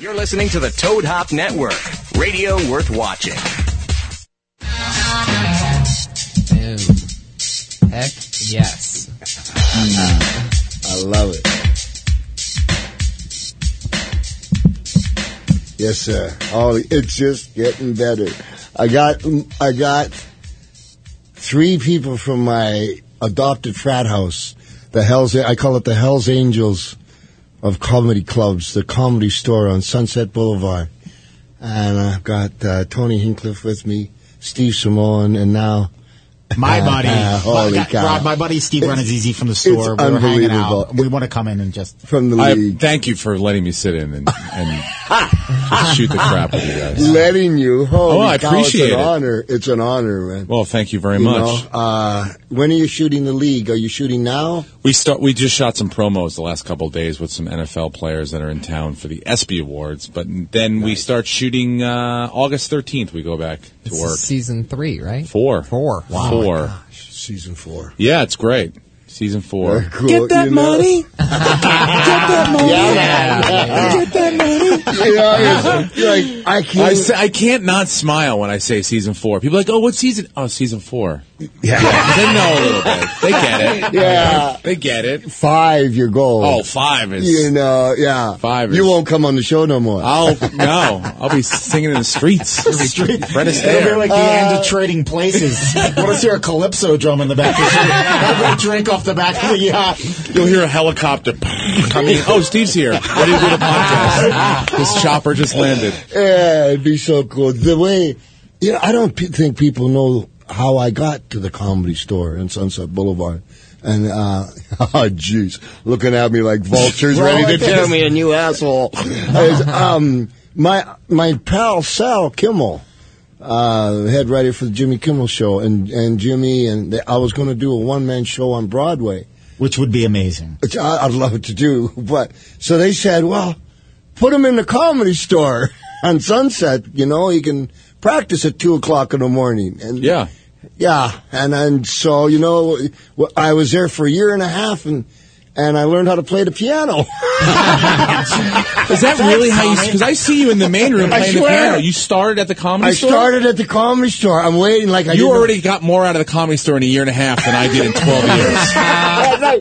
You're listening to the Toad Hop Network, radio worth watching. Ew. Heck yes. I love it. Yes, sir. Oh, it's just getting better. I got, I got three people from my adopted frat house. The Hells, I call it the Hells Angels of comedy clubs, the Comedy Store on Sunset Boulevard. And I've got uh, Tony Hinchcliffe with me, Steve Simeone, and now... My uh, buddy. Uh, holy God, cow. Rob, my buddy Steve Renazizi from the Store. We were hanging out. We want to come in and just... From the league. I, thank you for letting me sit in and, and shoot the crap with you guys. Letting you. Holy oh, I cow, appreciate it's an it. honor. It's an honor, man. Well, thank you very you much. Know, uh, when are you shooting the league? Are you shooting now? We start. We just shot some promos the last couple of days with some N F L players that are in town for the ESPY Awards. But then nice. we start shooting uh, August thirteenth. We go back to this work. Is season three, right? Four. Four. Wow. Four. Four. Oh season four. Yeah, it's great. Season four. Cool. Get that you know? money. Get that money. Yeah. Get that money. Yeah, it's like, I can't. I, I can't not smile when I say season four. People are like, oh, what season? Oh, season four. Yeah, yeah. They know a little bit. They get it. Yeah, they get it. Five, your goal. Oh, five is. You know, yeah. Five. Is, you won't come on the show no more. I'll no. I'll be singing in the streets. The street. Fred Astaire. It'll be like uh, the end of Trading Places. Want to hear a calypso drum in the back? Everybody drink off the back of the yacht. You'll hear a helicopter coming. Oh, Steve's here. Ready to do the podcast? This chopper just landed. Yeah, it'd be so cool. The way, you know, I don't p- think people know how I got to the Comedy Store in Sunset Boulevard. And, uh, oh, jeez, looking at me like vultures ready to tear me a new asshole. Is, um, my my pal Sal Kimmel, uh, head writer for the Jimmy Kimmel Show, and, and Jimmy, and the, I was going to do a one-man show on Broadway. Which would be amazing. Which I, I'd love to do. But so they said, well, put him in the Comedy Store on Sunset. You know, he can practice at two o'clock in the morning. And yeah. Yeah, and and so, you know, I was there for a year and a half, and and I learned how to play the piano. Is that really how you... Because I see you in the main room playing the piano. You started at the Comedy I Store? I started at the Comedy Store. I'm waiting like I You already know. got more out of the Comedy Store in a year and a half than I did in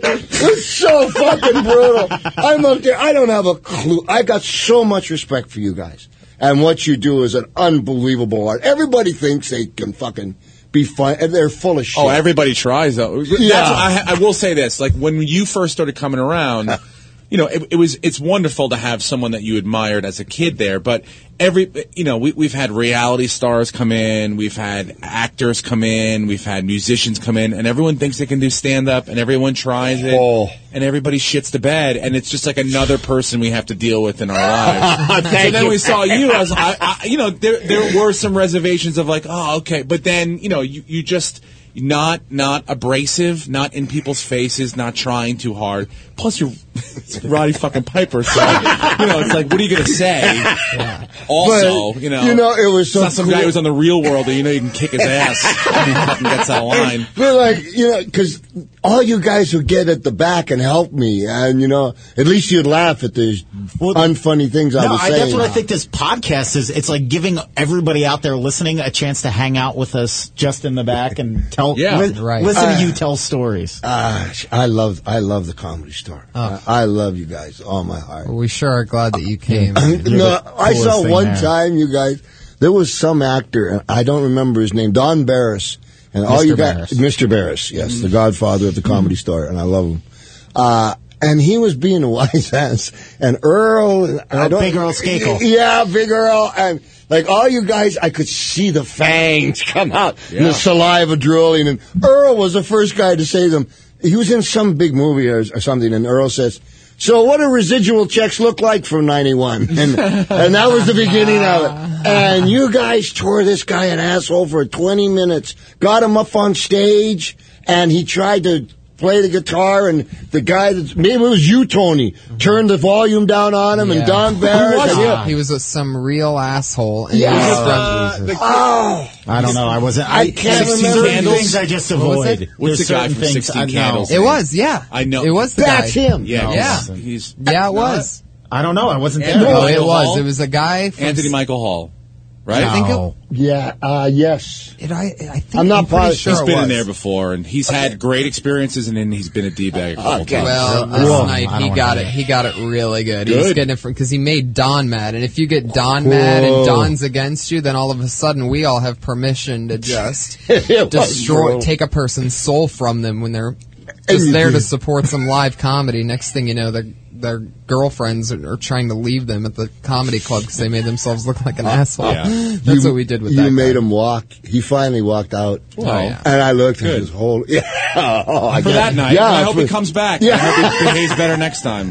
twelve years. It's so fucking brutal. I'm up there. I don't have a clue. I got so much respect for you guys. And what you do is an unbelievable art. Everybody thinks they can fucking... be fun, and they're full of shit. Oh, everybody tries, though. Yeah. That's, I, I will say this. Like, when you first started coming around, you know, it, it was it's wonderful to have someone that you admired as a kid there, but every, you know, we, we've had reality stars come in, we've had actors come in, we've had musicians come in, and everyone thinks they can do stand-up, and everyone tries it, oh. and everybody shits the bed, and it's just like another person we have to deal with in our lives. So then you. we saw you, I was, I, I, you know, there, there were some reservations of like, oh, okay, but then, you know, you, you just... Not not abrasive, not in people's faces, not trying too hard. Plus, you're Roddy fucking Piper, so you know it's like, what are you gonna say? Yeah. Also, but, you know, you know, it was so it's not some cool. guy who's on The Real World that you know you can kick his ass and he fucking gets that line. But like, you know, because all you guys would get at the back and help me, and you know, at least you'd laugh at the well, unfunny things no, I was I, saying. That's what I think this podcast is. It's like giving everybody out there listening a chance to hang out with us just in the back and. Tell, yeah, li- right. Listen uh, to you tell stories. Uh, I love, I love the Comedy Store. Oh. I, I love you guys, all my heart. Well, we sure are glad that you came. Uh, no, I saw one there. time you guys. There was some actor, and I don't remember his name, Don Barris, and Mister all you guys, Mister Barris, yes, mm. the Godfather of the Comedy Store, and I love him. Uh, and he was being a wise ass, and Earl, I don't, Big Earl Skakel, yeah, Big Earl, and. Like, all you guys, I could see the fangs come out yeah. and the saliva drooling. And Earl was the first guy to say them. He was in some big movie or, or something, and Earl says, so what do residual checks look like from ninety-one? And, and that was the beginning of it. And you guys tore this guy an asshole for twenty minutes, got him up on stage, and he tried to... play the guitar, and the guy that maybe it was you, Tony, turned the volume down on him, yeah. and Don Barris. He was, uh, he was a, some real asshole. And yeah. uh, the, oh, I don't know. I wasn't. I, I can't remember things. I just avoid. What What's the guy from Sixteen Candles? It was, yeah. I know. It was the That's guy. That's him. Yeah, no, yeah. He's, yeah, it was. I don't know. I wasn't there. Anthony no, Michael it was. Hall? It was a guy from Anthony Michael Hall, right? No. I think it, yeah. Uh, yes. It, I, I think I'm not I'm pretty sure he's been was. in there before, and he's okay. had great experiences, and then he's been a d-bag a couple okay. times. Well, last night he got it. He got it really good. good. He was getting it from because he made Don mad, and if you get Don Whoa. mad and Don's against you, then all of a sudden we all have permission to just destroy, Whoa. take a person's soul from them when they're just there to support some live comedy. Next thing you know, they're. Their girlfriends are, are trying to leave them at the comedy club because they made themselves look like an asshole. Yeah. That's you, what we did with you that. You made guy. him walk. He finally walked out. Oh, yeah. And I looked at his whole. Yeah. Oh, I for that it. night. Yeah, I hope was, he comes back. Yeah. I hope he behaves better next time.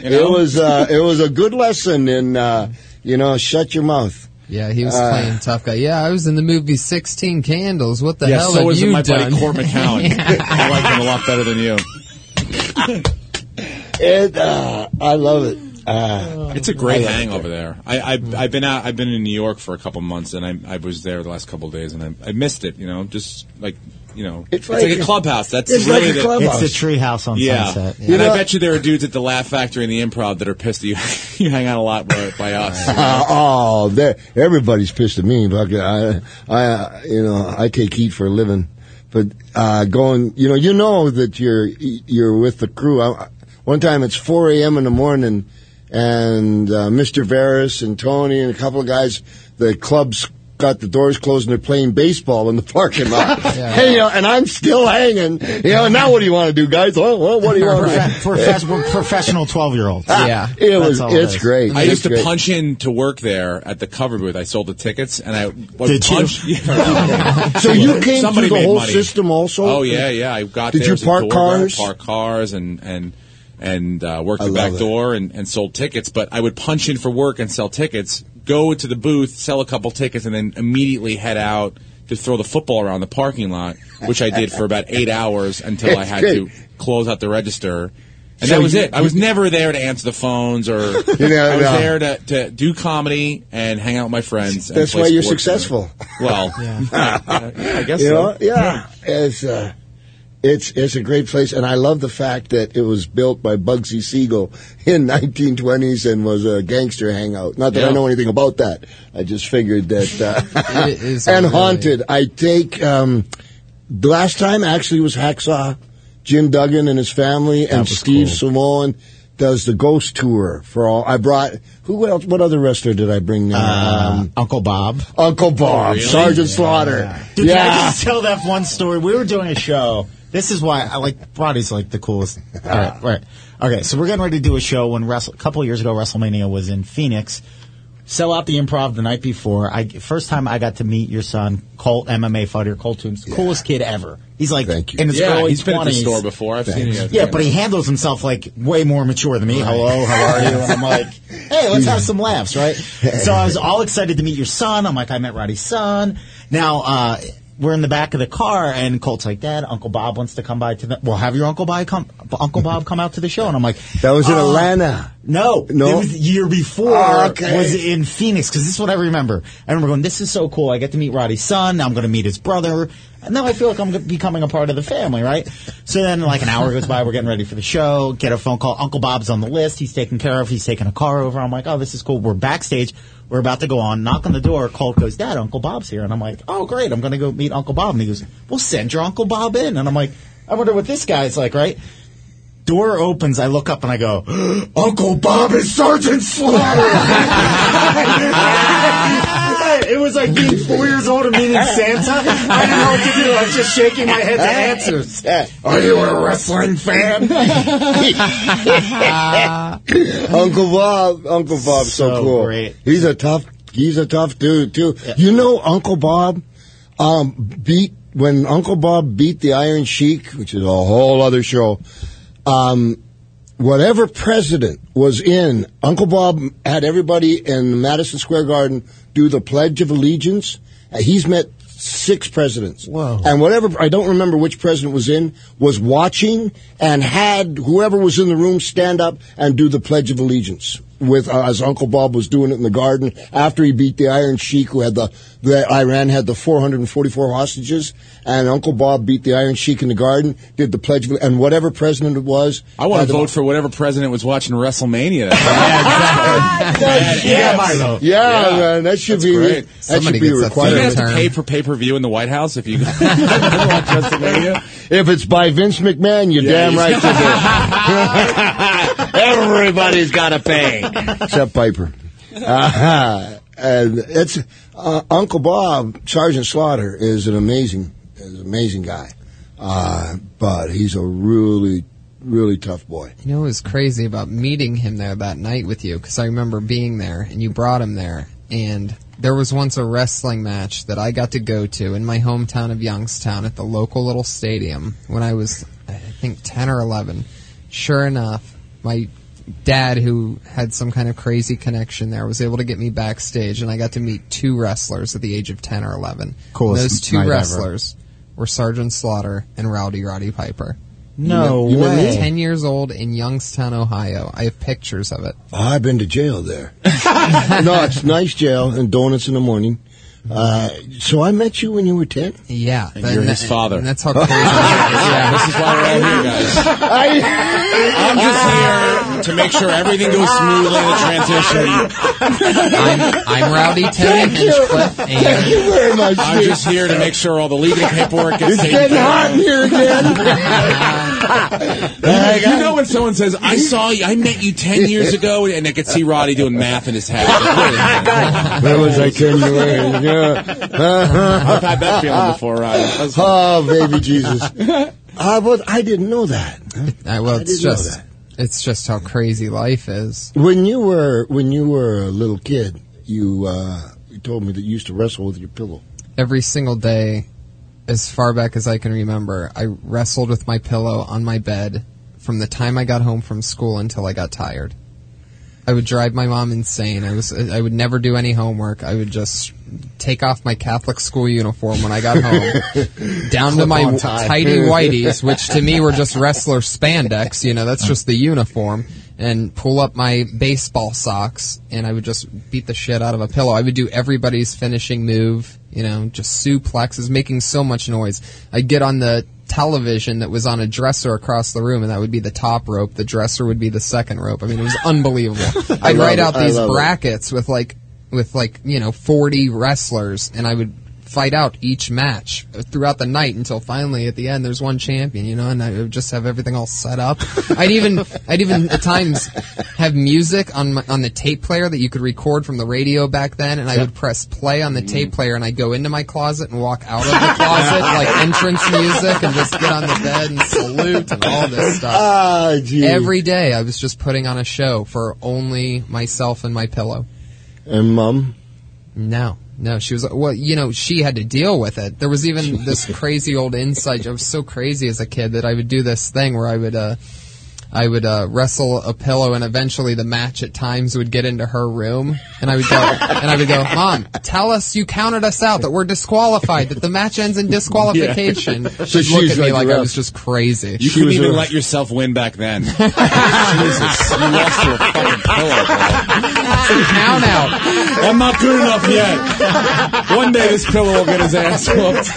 You know? It was uh, it was a good lesson in uh, you know, shut your mouth. Yeah, he was uh, playing tough guy. Yeah, I was in the movie Sixteen Candles. What the yeah, hell? So was my done? buddy Court McCown. yeah. I liked him a lot better than you. It, uh, I love it. Uh, it's a great hang over there. I, I, I've been out. I've been in New York for a couple months, and I, I was there the last couple of days, and I, I missed it. You know, just like you know, it's, it's like, like a clubhouse. That's it's really like a clubhouse. The, it's the treehouse on yeah. Sunset. Yeah. You know, and I bet you there are dudes at the Laugh Factory and the Improv that are pissed that you you hang out a lot by, by us. You know? Oh, everybody's pissed at me. But I, I, you know, I take heat for a living, but uh, going, you know, you know that you're you're with the crew. I, One time it's four a.m. in the morning, and uh, Mister Veras and Tony and a couple of guys, the club's got the doors closed, and they're playing baseball in the parking lot. yeah. Hey, you know, and I'm still hanging. You know, now what do you want to do, guys? Well, well what do you want to do? Profe- professional twelve-year-olds. Ah, yeah. It was, it's it is. great. I it's used to great. punch in to work there at the cover booth. I sold the tickets, and I would Did punch. You? So you came Somebody through the whole money. system also? Oh, yeah, yeah. I got Did there. Did you park cars? Park cars and... and and uh, worked the back door and, and sold tickets. But I would punch in for work and sell tickets, go to the booth, sell a couple tickets, and then immediately head out to throw the football around the parking lot, which I did for about eight hours until I had to close out the register. And that was it. I was never there to answer the phones or I was there to, to do comedy and hang out with my friends. And that's why you're successful. Well, yeah. I, I guess you know, so. Yeah. It's... Uh, It's it's a great place, and I love the fact that it was built by Bugsy Siegel in nineteen twenties and was a gangster hangout. Not that yeah. I know anything about that. I just figured that. Uh, it is and really. haunted. I take um, the last time actually was Hacksaw Jim Duggan and his family, that and Steve cool. Simeone does the ghost tour for all. I brought who else? What other wrestler did I bring? Now? Uh, um, Uncle Bob. Uncle Bob. Oh, really? Sergeant yeah. Slaughter. Yeah. Dude, yeah. Can I just tell that one story? We were doing a show. This is why I like Roddy's like the coolest. All right, right. Okay, so we're getting ready to do a show when Wrestle, a couple of years ago WrestleMania was in Phoenix. Sell out the Improv the night before. I first time I got to meet your son, Colt, M M A fighter, Colt Toombs, yeah. coolest kid ever. He's like Thank you. in his yeah, early he's twenties. He's been at the store before. I've Thanks. seen him. Yeah, but he handles himself like way more mature than me. Right. Hello, how are you? And I'm like, hey, let's have some laughs, right? So I was all excited to meet your son. I'm like, I met Roddy's son. Now. uh We're in the back of the car, and Colt's like, Dad, Uncle Bob wants to come by to the... Well, have your Uncle Bob come, Uncle Bob come out to the show. And I'm like... That was in uh, Atlanta. No. No? It was the year before. Oh, okay. Was in Phoenix, because this is what I remember. I remember going, this is so cool. I get to meet Roddy's son. Now I'm going to meet his brother. And now I feel like I'm becoming a part of the family, right? So then, like, an hour goes by. We're getting ready for the show. Get a phone call. Uncle Bob's on the list. He's taken care of. He's taking a car over. I'm like, oh, this is cool. We're backstage. We're about to go on. Knock on the door. Colt goes, Dad, Uncle Bob's here. And I'm like, oh, great. I'm going to go meet Uncle Bob. And he goes, well, send your Uncle Bob in. And I'm like, I wonder what this guy's like, right? Door opens. I look up and I go, Uncle Bob is Sergeant Slaughter. It was like being four years old and meeting Santa. I didn't know what to do. I was just shaking my head to answers. Are you a wrestling fan? Uncle Bob, Uncle Bob's so, so cool. Great. He's a tough, he's a tough dude too. Yeah. You know, Uncle Bob um, beat when Uncle Bob beat the Iron Sheik, which is a whole other show. Um, whatever president was in, Uncle Bob had everybody in Madison Square Garden do the Pledge of Allegiance. Uh, he's met six presidents. Whoa. And whatever, I don't remember which president was in, was watching and had whoever was in the room stand up and do the Pledge of Allegiance. with uh, as Uncle Bob was doing it in the garden after he beat the Iron Sheik, who had the, the Iran had the four hundred forty-four hostages, and Uncle Bob beat the Iron Sheik in the garden, did the Pledge of, and whatever president it was. I want to vote the, for whatever president was watching WrestleMania. yeah, yes. yeah, yeah, yeah, man, that should That's be great. that Somebody should be required. You have to pay for pay per view in the White House if you watch WrestleMania. If it's by Vince McMahon, you're yeah, damn right to do. Everybody's got to pay. Except Piper. Uh-huh. And it's uh, Uncle Bob, Sergeant Slaughter, is an amazing, is an amazing guy. Uh, but he's a really, really tough boy. You know what was crazy about meeting him there that night with you? Because I remember being there, and you brought him there, and there was once a wrestling match that I got to go to in my hometown of Youngstown at the local little stadium when I was, I think, ten or eleven. Sure enough, my dad, who had some kind of crazy connection there, was able to get me backstage, and I got to meet two wrestlers at the age of ten or eleven. Coolest Those two wrestlers ever. were Sergeant Slaughter and Rowdy Roddy Piper. No you know, way. You were ten years old in Youngstown, Ohio. I have pictures of it. Oh, I've been to jail there. No, it's nice jail and donuts in the morning. Uh, so I met you when you were ten? Yeah. And you're his father. And that's how crazy it is. Yeah, this is why we're all here, guys. I, I'm just here to make sure everything goes smoothly in the transition. I'm, I'm Rowdy Tony Hinchcliffe. Thank you very much. I'm dude. just here to make sure all the legal paperwork gets taken care of. It's getting hot in here again. uh, you know when someone says, I saw you, I met you ten years ago, and I could see Roddy doing math in his head. That was like ten years ago. I've had that feeling before, Ryan. Oh, baby Jesus! I was, I didn't know that. I, well, it's I just it's just how crazy life is. When you were when you were a little kid, you uh, you told me that you used to wrestle with your pillow every single day, as far back as I can remember. I wrestled with my pillow on my bed from the time I got home from school until I got tired. I would drive my mom insane. I was I would never do any homework. I would just take off my Catholic school uniform when I got home, down to my tidy whities, which to me were just wrestler spandex. You know, that's just the uniform. And pull up my baseball socks, and I would just beat the shit out of a pillow. I would do everybody's finishing move, you know, just suplexes, making so much noise. I'd get on the television that was on a dresser across the room, and that would be the top rope. The dresser would be the second rope. I mean, it was unbelievable. I'd write out these brackets with like, with like, you know, forty wrestlers, and I would fight out each match throughout the night until finally at the end there's one champion, you know, and I would just have everything all set up. I'd even, I'd even at times have music on my, on the tape player that you could record from the radio back then, and I would press play on the tape player, and I'd go into my closet and walk out of the closet, like entrance music, and just get on the bed and salute and all this stuff. Oh, geez. Every day I was just putting on a show for only myself and my pillow. And Mom? No. No, she was, well, you know, she had to deal with it. There was even this crazy old inside. I was so crazy as a kid that I would do this thing where I would, uh, I would, uh, wrestle a pillow, and eventually the match at times would get into her room, and I would go, and I would go, Mom, tell us you counted us out, that we're disqualified, that the match ends in disqualification. Yeah. So she'd look at me like, like I was just crazy. You she couldn't even rough. let yourself win back then. Jesus, you lost your fucking pillow, bro. Count out. I'm not good enough yet. One day this pillow will get his ass whooped.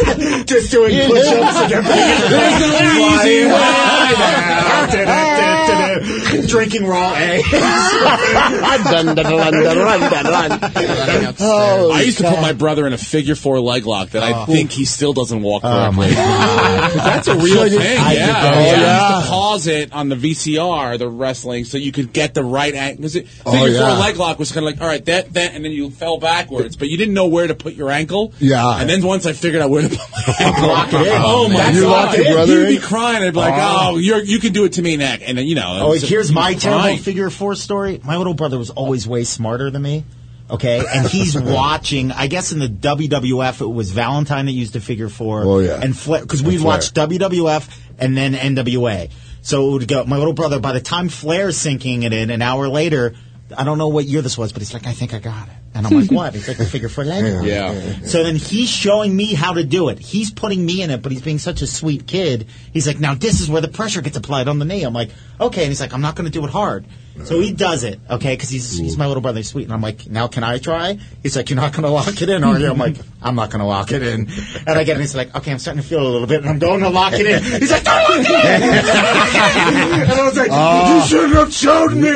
Just doing push-ups again. There's no easy way out. Drinking raw eggs. I used to put my brother in a figure four leg lock that I think he still doesn't walk correctly. That's a real thing. Yeah, yeah. You used to pause it on the V C R, the wrestling, so you could get the right angle. Figure four leg lock was kind of like, all right, that, that, and then you fell backwards, but you didn't know where to put your ankle. Yeah. And then once I figured out where to put my ankle, lock it in. Oh, my God. You'd be crying. I'd be like, oh, oh you're, you can do it to me, Nick. And then, you know. Oh, like, here's my terrible crying. figure four story. My little brother was always way smarter than me. Okay, and he's watching, I guess in the W W F, it was Valentine that used the figure four. Oh, yeah. And Flair, because we'd watch W W F and then N W A. So it would go, my little brother, by the time Flair's sinking it in, an hour later, I don't know what year this was, but he's like, I think I got it. And I'm like, what? He's like, the figure four leg. Yeah. yeah. So then he's showing me how to do it. He's putting me in it, but he's being such a sweet kid. He's like, now this is where the pressure gets applied on the knee. I'm like, okay. And he's like, I'm not going to do it hard. So he does it, okay, because he's, he's my little brother, he's sweet. And I'm like, now can I try? He's like, you're not going to lock it in, are you? I'm like, I'm not going to lock it in. And I get it, he's like, okay, I'm starting to feel a little bit, and I'm going to lock it in. He's like, don't lock it in! And I was like, oh. You shouldn't have showed me!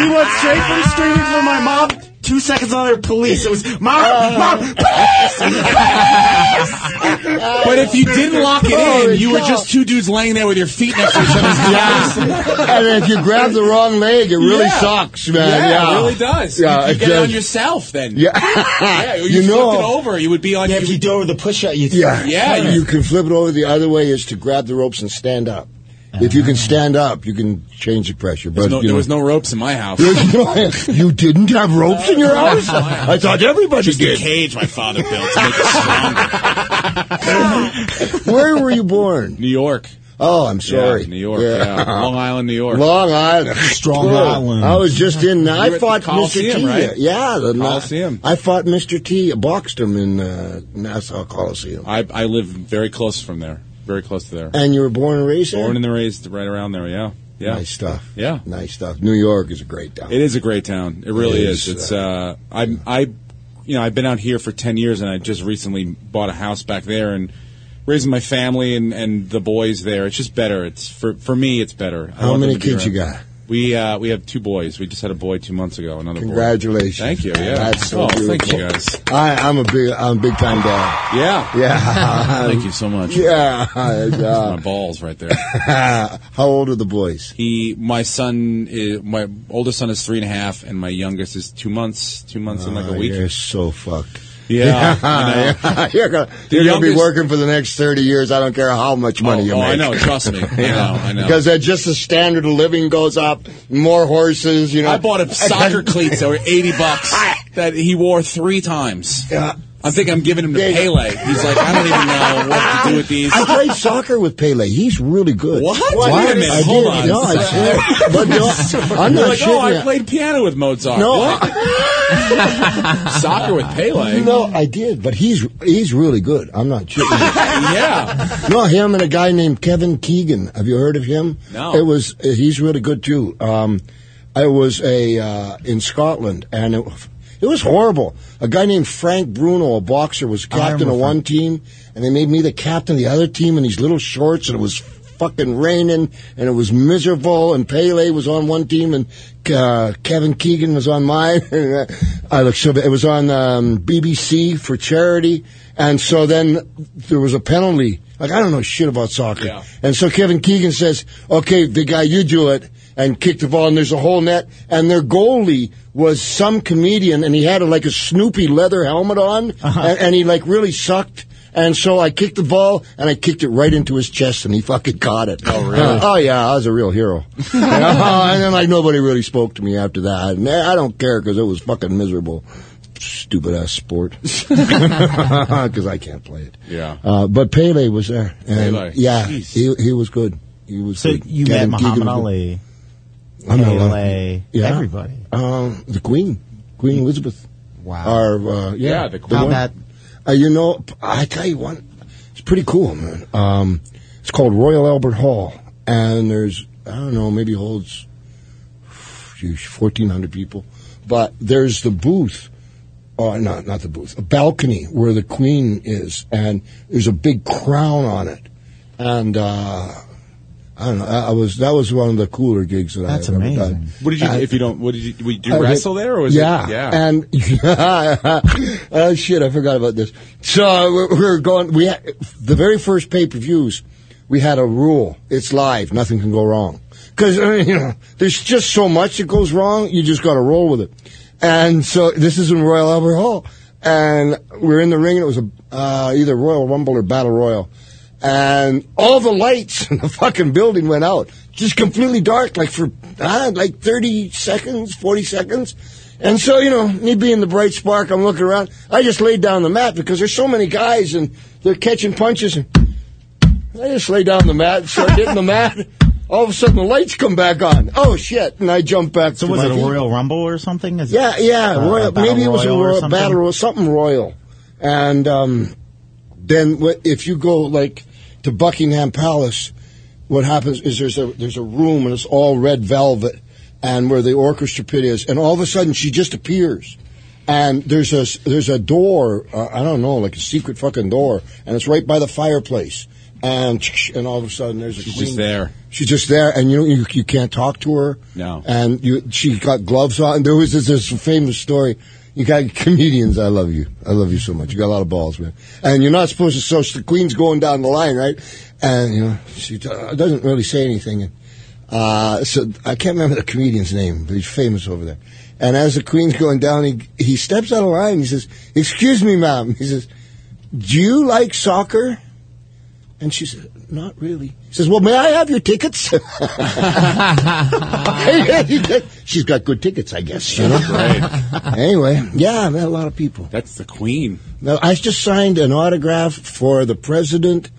He went straight from screaming for my mom. Two seconds on there, police. It was, Mom, uh, Mom, police, police! But if you didn't lock it oh, in, you God. were just two dudes laying there with your feet next to each other's legs. And if you grab the wrong leg, it really yeah. sucks, man. Yeah, yeah, it really does. Yeah, you, you get does. it on yourself, then. Yeah. yeah you, you know, flip it over, you would be on... Yeah, if you do over the push-up, you... Yeah. yeah. yeah. You can flip it over. The other way is to grab the ropes and stand up. If you can stand up, you can change the pressure. But no, you know, there was no ropes in my house. No, you didn't have ropes in your house? I thought everybody Just did. Just a cage my father built to make it stronger. Where were you born? New York. Oh, I'm sorry. Yeah, New York, yeah. yeah. Long Island, New York. Long Island. Strong Whoa. Island. I was just in, I you fought Mister T. Right? Yeah. The Coliseum. I fought Mister T, boxed him in uh, Nassau Coliseum. I, I live very close from there. Very close to there. And you were born and raised there? Born and raised right around there, yeah. yeah. Nice stuff. Yeah. Nice stuff. New York is a great town. It is a great town. It really it is. is. It's uh, I I you know, I've been out here for ten years and I just recently bought a house back there and raising my family and, and the boys there. It's just better. It's for for me it's better. How many kids you got? We uh, we have two boys. We just had a boy two months ago. Another Congratulations. boy. Congratulations! Thank you. Yeah, that's so oh, beautiful. Thank you guys. I, I'm a big, I'm a big time dad. Yeah, yeah. Thank you so much. Yeah, uh, my balls right there. How old are the boys? He, my son, is, my oldest son is three and a half, and my youngest is two months. Two months uh, and like a week. You're so fucked. Yeah, yeah, I know. You're going to be working for the next thirty years. I don't care how much money oh, you oh, make. Oh, I know. Trust me. yeah. I know. I know. Because uh, just the standard of living goes up. More horses, you know. I bought a soccer cleats that were eighty bucks that he wore three times. Yeah. I think I'm giving him to yeah. Pele. He's like, I don't even know what to do with these. I played soccer with Pele. He's really good. What? What? Wait a minute. I Hold did. on. No, I but no, I'm You're not like, oh, I that. played piano with Mozart. No. What? Soccer with Pele? No, I did, but he's he's really good. I'm not shitting. yeah. No, him and a guy named Kevin Keegan. Have you heard of him? No. It was he's really good too. Um, I was a uh, in Scotland and. It, It was horrible. A guy named Frank Bruno, a boxer, was captain of one team, and they made me the captain of the other team in these little shorts, and it was fucking raining, and it was miserable, and Pele was on one team, and uh, Kevin Keegan was on mine. I looked so bad. It was on um, B B C for charity, and so then there was a penalty. Like, I don't know shit about soccer. Yeah. And so Kevin Keegan says, okay, the guy, you do it. And kicked the ball, and there's a whole net. And their goalie was some comedian, and he had a, like a Snoopy leather helmet on, uh-huh. and, and he like really sucked. And so I kicked the ball, and I kicked it right into his chest, and he fucking caught it. Oh, really? Uh, oh, yeah, I was a real hero. and, uh, and then like nobody really spoke to me after that. And I don't care because it was fucking miserable. Stupid ass sport, because I can't play it. Yeah. Uh, but Pele was there. And Pele. Yeah, Jeez. he he was good. He was. So good. You met Muhammad Ali. I'm Pele, yeah. everybody. Um, the Queen, Queen Elizabeth. Wow. Our, uh, yeah, yeah, the Queen. That, uh, you know, I tell you what, it's pretty cool, man. Um, it's called Royal Albert Hall, and there's, I don't know, maybe holds fourteen hundred people, but there's the booth. Oh, no, not the booth. A balcony where the Queen is, and there's a big crown on it, and. uh I don't know. I was that was one of the cooler gigs that That's I ever amazing. done. What did you? Uh, if you don't, what did you? Did you wrestle did, there, or was yeah, it, yeah. And oh shit, I forgot about this. So we were going. We had, the very first pay per views. We had a rule: it's live, nothing can go wrong. Because I mean, you know, there's just so much that goes wrong. You just got to roll with it. And so this is in Royal Albert Hall, and we're in the ring, and it was a uh, either Royal Rumble or Battle Royal. And all the lights in the fucking building went out. Just completely dark, like for, uh, like thirty seconds, forty seconds. And so, you know, me being the bright spark, I'm looking around. I just laid down the mat because there's so many guys and they're catching punches. And I just laid down the mat and started hitting the mat. All of a sudden, the lights come back on. Oh, shit. And I jump back so to my So was it feet. a Royal Rumble or something? Is yeah, it, yeah. Uh, Royal, maybe it was a Royal Battle or something Royal. And um, then if you go, like, to Buckingham Palace, what happens is there's a there's a room, and it's all red velvet, and where the orchestra pit is. And all of a sudden, she just appears. And there's a, there's a door, uh, I don't know, like a secret fucking door, and it's right by the fireplace. And and all of a sudden, there's a She's queen. just there. She's just there, and you you, you can't talk to her. No. And you, she got gloves on. There was this, this famous story. You got comedians, I love you. I love you so much. You got a lot of balls, man. And you're not supposed to, so the queen's going down the line, right? And, you know, she uh, doesn't really say anything. And, uh, so I can't remember the comedian's name, but he's famous over there. And as the queen's going down, he, he steps out of line. He says, "Excuse me, ma'am." He says, "Do you like soccer?" And she said, "Not really." He says, "Well, may I have your tickets?" She's got good tickets, I guess. You know? Right. Anyway, yeah, I met a lot of people. That's the queen. Now, I just signed an autograph for the president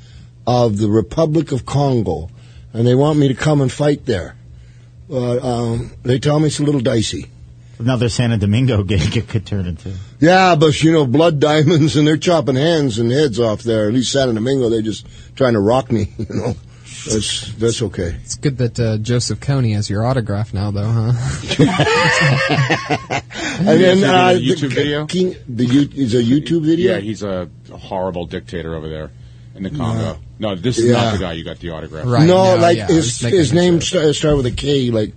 of the Republic of Congo, and they want me to come and fight there. Uh, um, they tell me it's a little dicey. Another Santo Domingo gig it could turn into. Yeah, but, you know, blood diamonds, and they're chopping hands and heads off there. At least Santo Domingo, they're just trying to rock me, you know. That's, that's okay. It's good that uh, Joseph Kony has your autograph now, though, huh? And then uh, the YouTube video? King, the U- is a YouTube video? Yeah, he's a horrible dictator over there in the Congo. No, no this is yeah. not the guy you got the autograph. Right. No, no, like, yeah, his, his name started start with a K, like...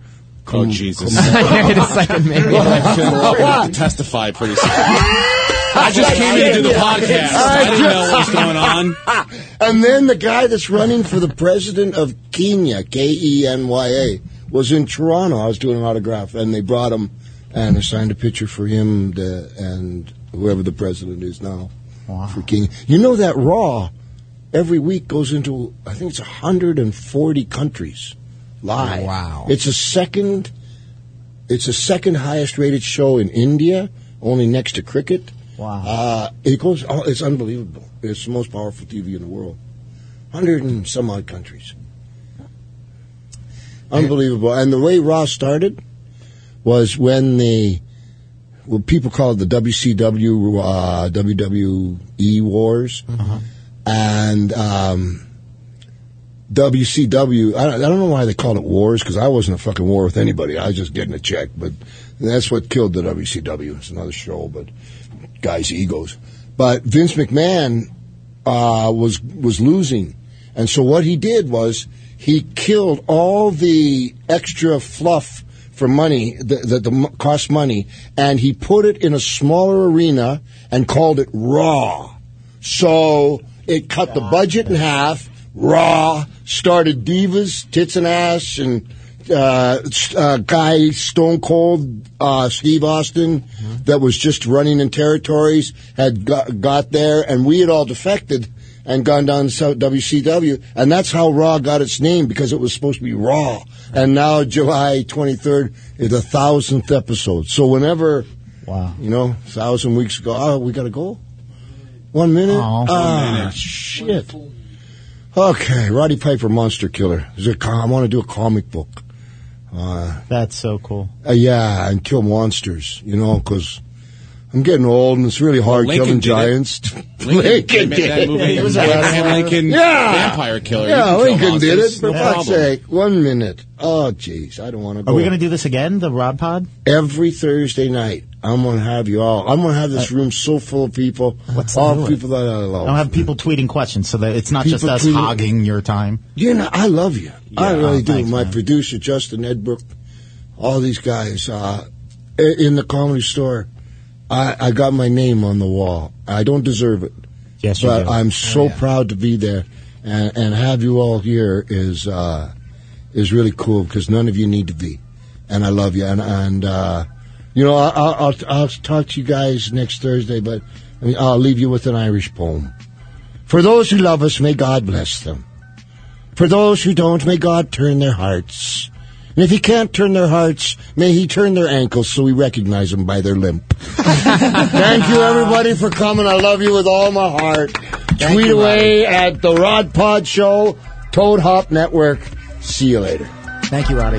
Oh, Jesus. It's like a maybe election. Testify pretty soon. I just came here to do the podcast. I didn't know what was going on. And then the guy that's running for the president of Kenya, K E N Y A, was in Toronto. I was doing an autograph, and they brought him, and I signed a picture for him to, and whoever the president is now wow. for Kenya. You know that Raw every week goes into, I think it's one hundred forty countries. Live. Oh, wow. It's a second it's a second highest rated show in India, only next to cricket. Wow. Uh, it goes oh, it's unbelievable. It's the most powerful T V in the world. Hundred and some odd countries. Unbelievable. And the way Raw started was when the well people called it the W C W uh, W W E wars. Uh-huh. And um W C W, I don't know why they called it wars, because I wasn't a fucking war with anybody. I was just getting a check, but that's what killed the W C W. It's another show, but guys' egos. But Vince McMahon uh, was was losing, and so what he did was he killed all the extra fluff for money that, that the, cost money, and he put it in a smaller arena and called it Raw. So it cut the budget in half. Raw started divas, tits and ass, and uh, uh, guy Stone Cold uh, Steve Austin mm-hmm. that was just running in territories had got, got there, and we had all defected and gone down to W C W, and that's how Raw got its name, because it was supposed to be Raw. And now July twenty-third is the thousandth episode. So whenever, wow, you know, a thousand weeks ago, oh, we got to go? One minute? Oh, one ah, minute. Shit. Okay, Roddy Piper, Monster Killer. There's a, I want to do a comic book. Uh, That's so cool. Uh, yeah, and kill monsters, you know, because I'm getting old and it's really hard well, killing giants. Lincoln, Lincoln did that movie. It was a Lincoln yeah. vampire killer. Yeah, Lincoln did it. For yeah. fuck's sake, one minute. Oh, jeez, I don't want to go. Are we going to do this again, the Rod Pod? Every Thursday night. I'm going to have you all. I'm going to have this room so full of people. What's all the people that I love. I'll have people tweeting questions so that it's not people just us tweeting. hogging your time. You know, I love you. Yeah, I really oh, do. Thanks, My man. producer, Justin Edbrook, all these guys uh, in the Comedy Store. I, I got my name on the wall. I don't deserve it. Yes, you do. But I'm so oh, yeah. proud to be there. And, and have you all here is uh, is really cool, because none of you need to be. And I love you. And, and uh, you know, I'll, I'll, I'll talk to you guys next Thursday, but I'll leave you with an Irish poem. For those who love us, may God bless them. For those who don't, may God turn their hearts. And if he can't turn their hearts, may he turn their ankles so we recognize them by their limp. Thank you, everybody, for coming. I love you with all my heart. Thank Tweet you, away buddy. At the Rod Pod Show, Toad Hop Network. See you later. Thank you, Roddy.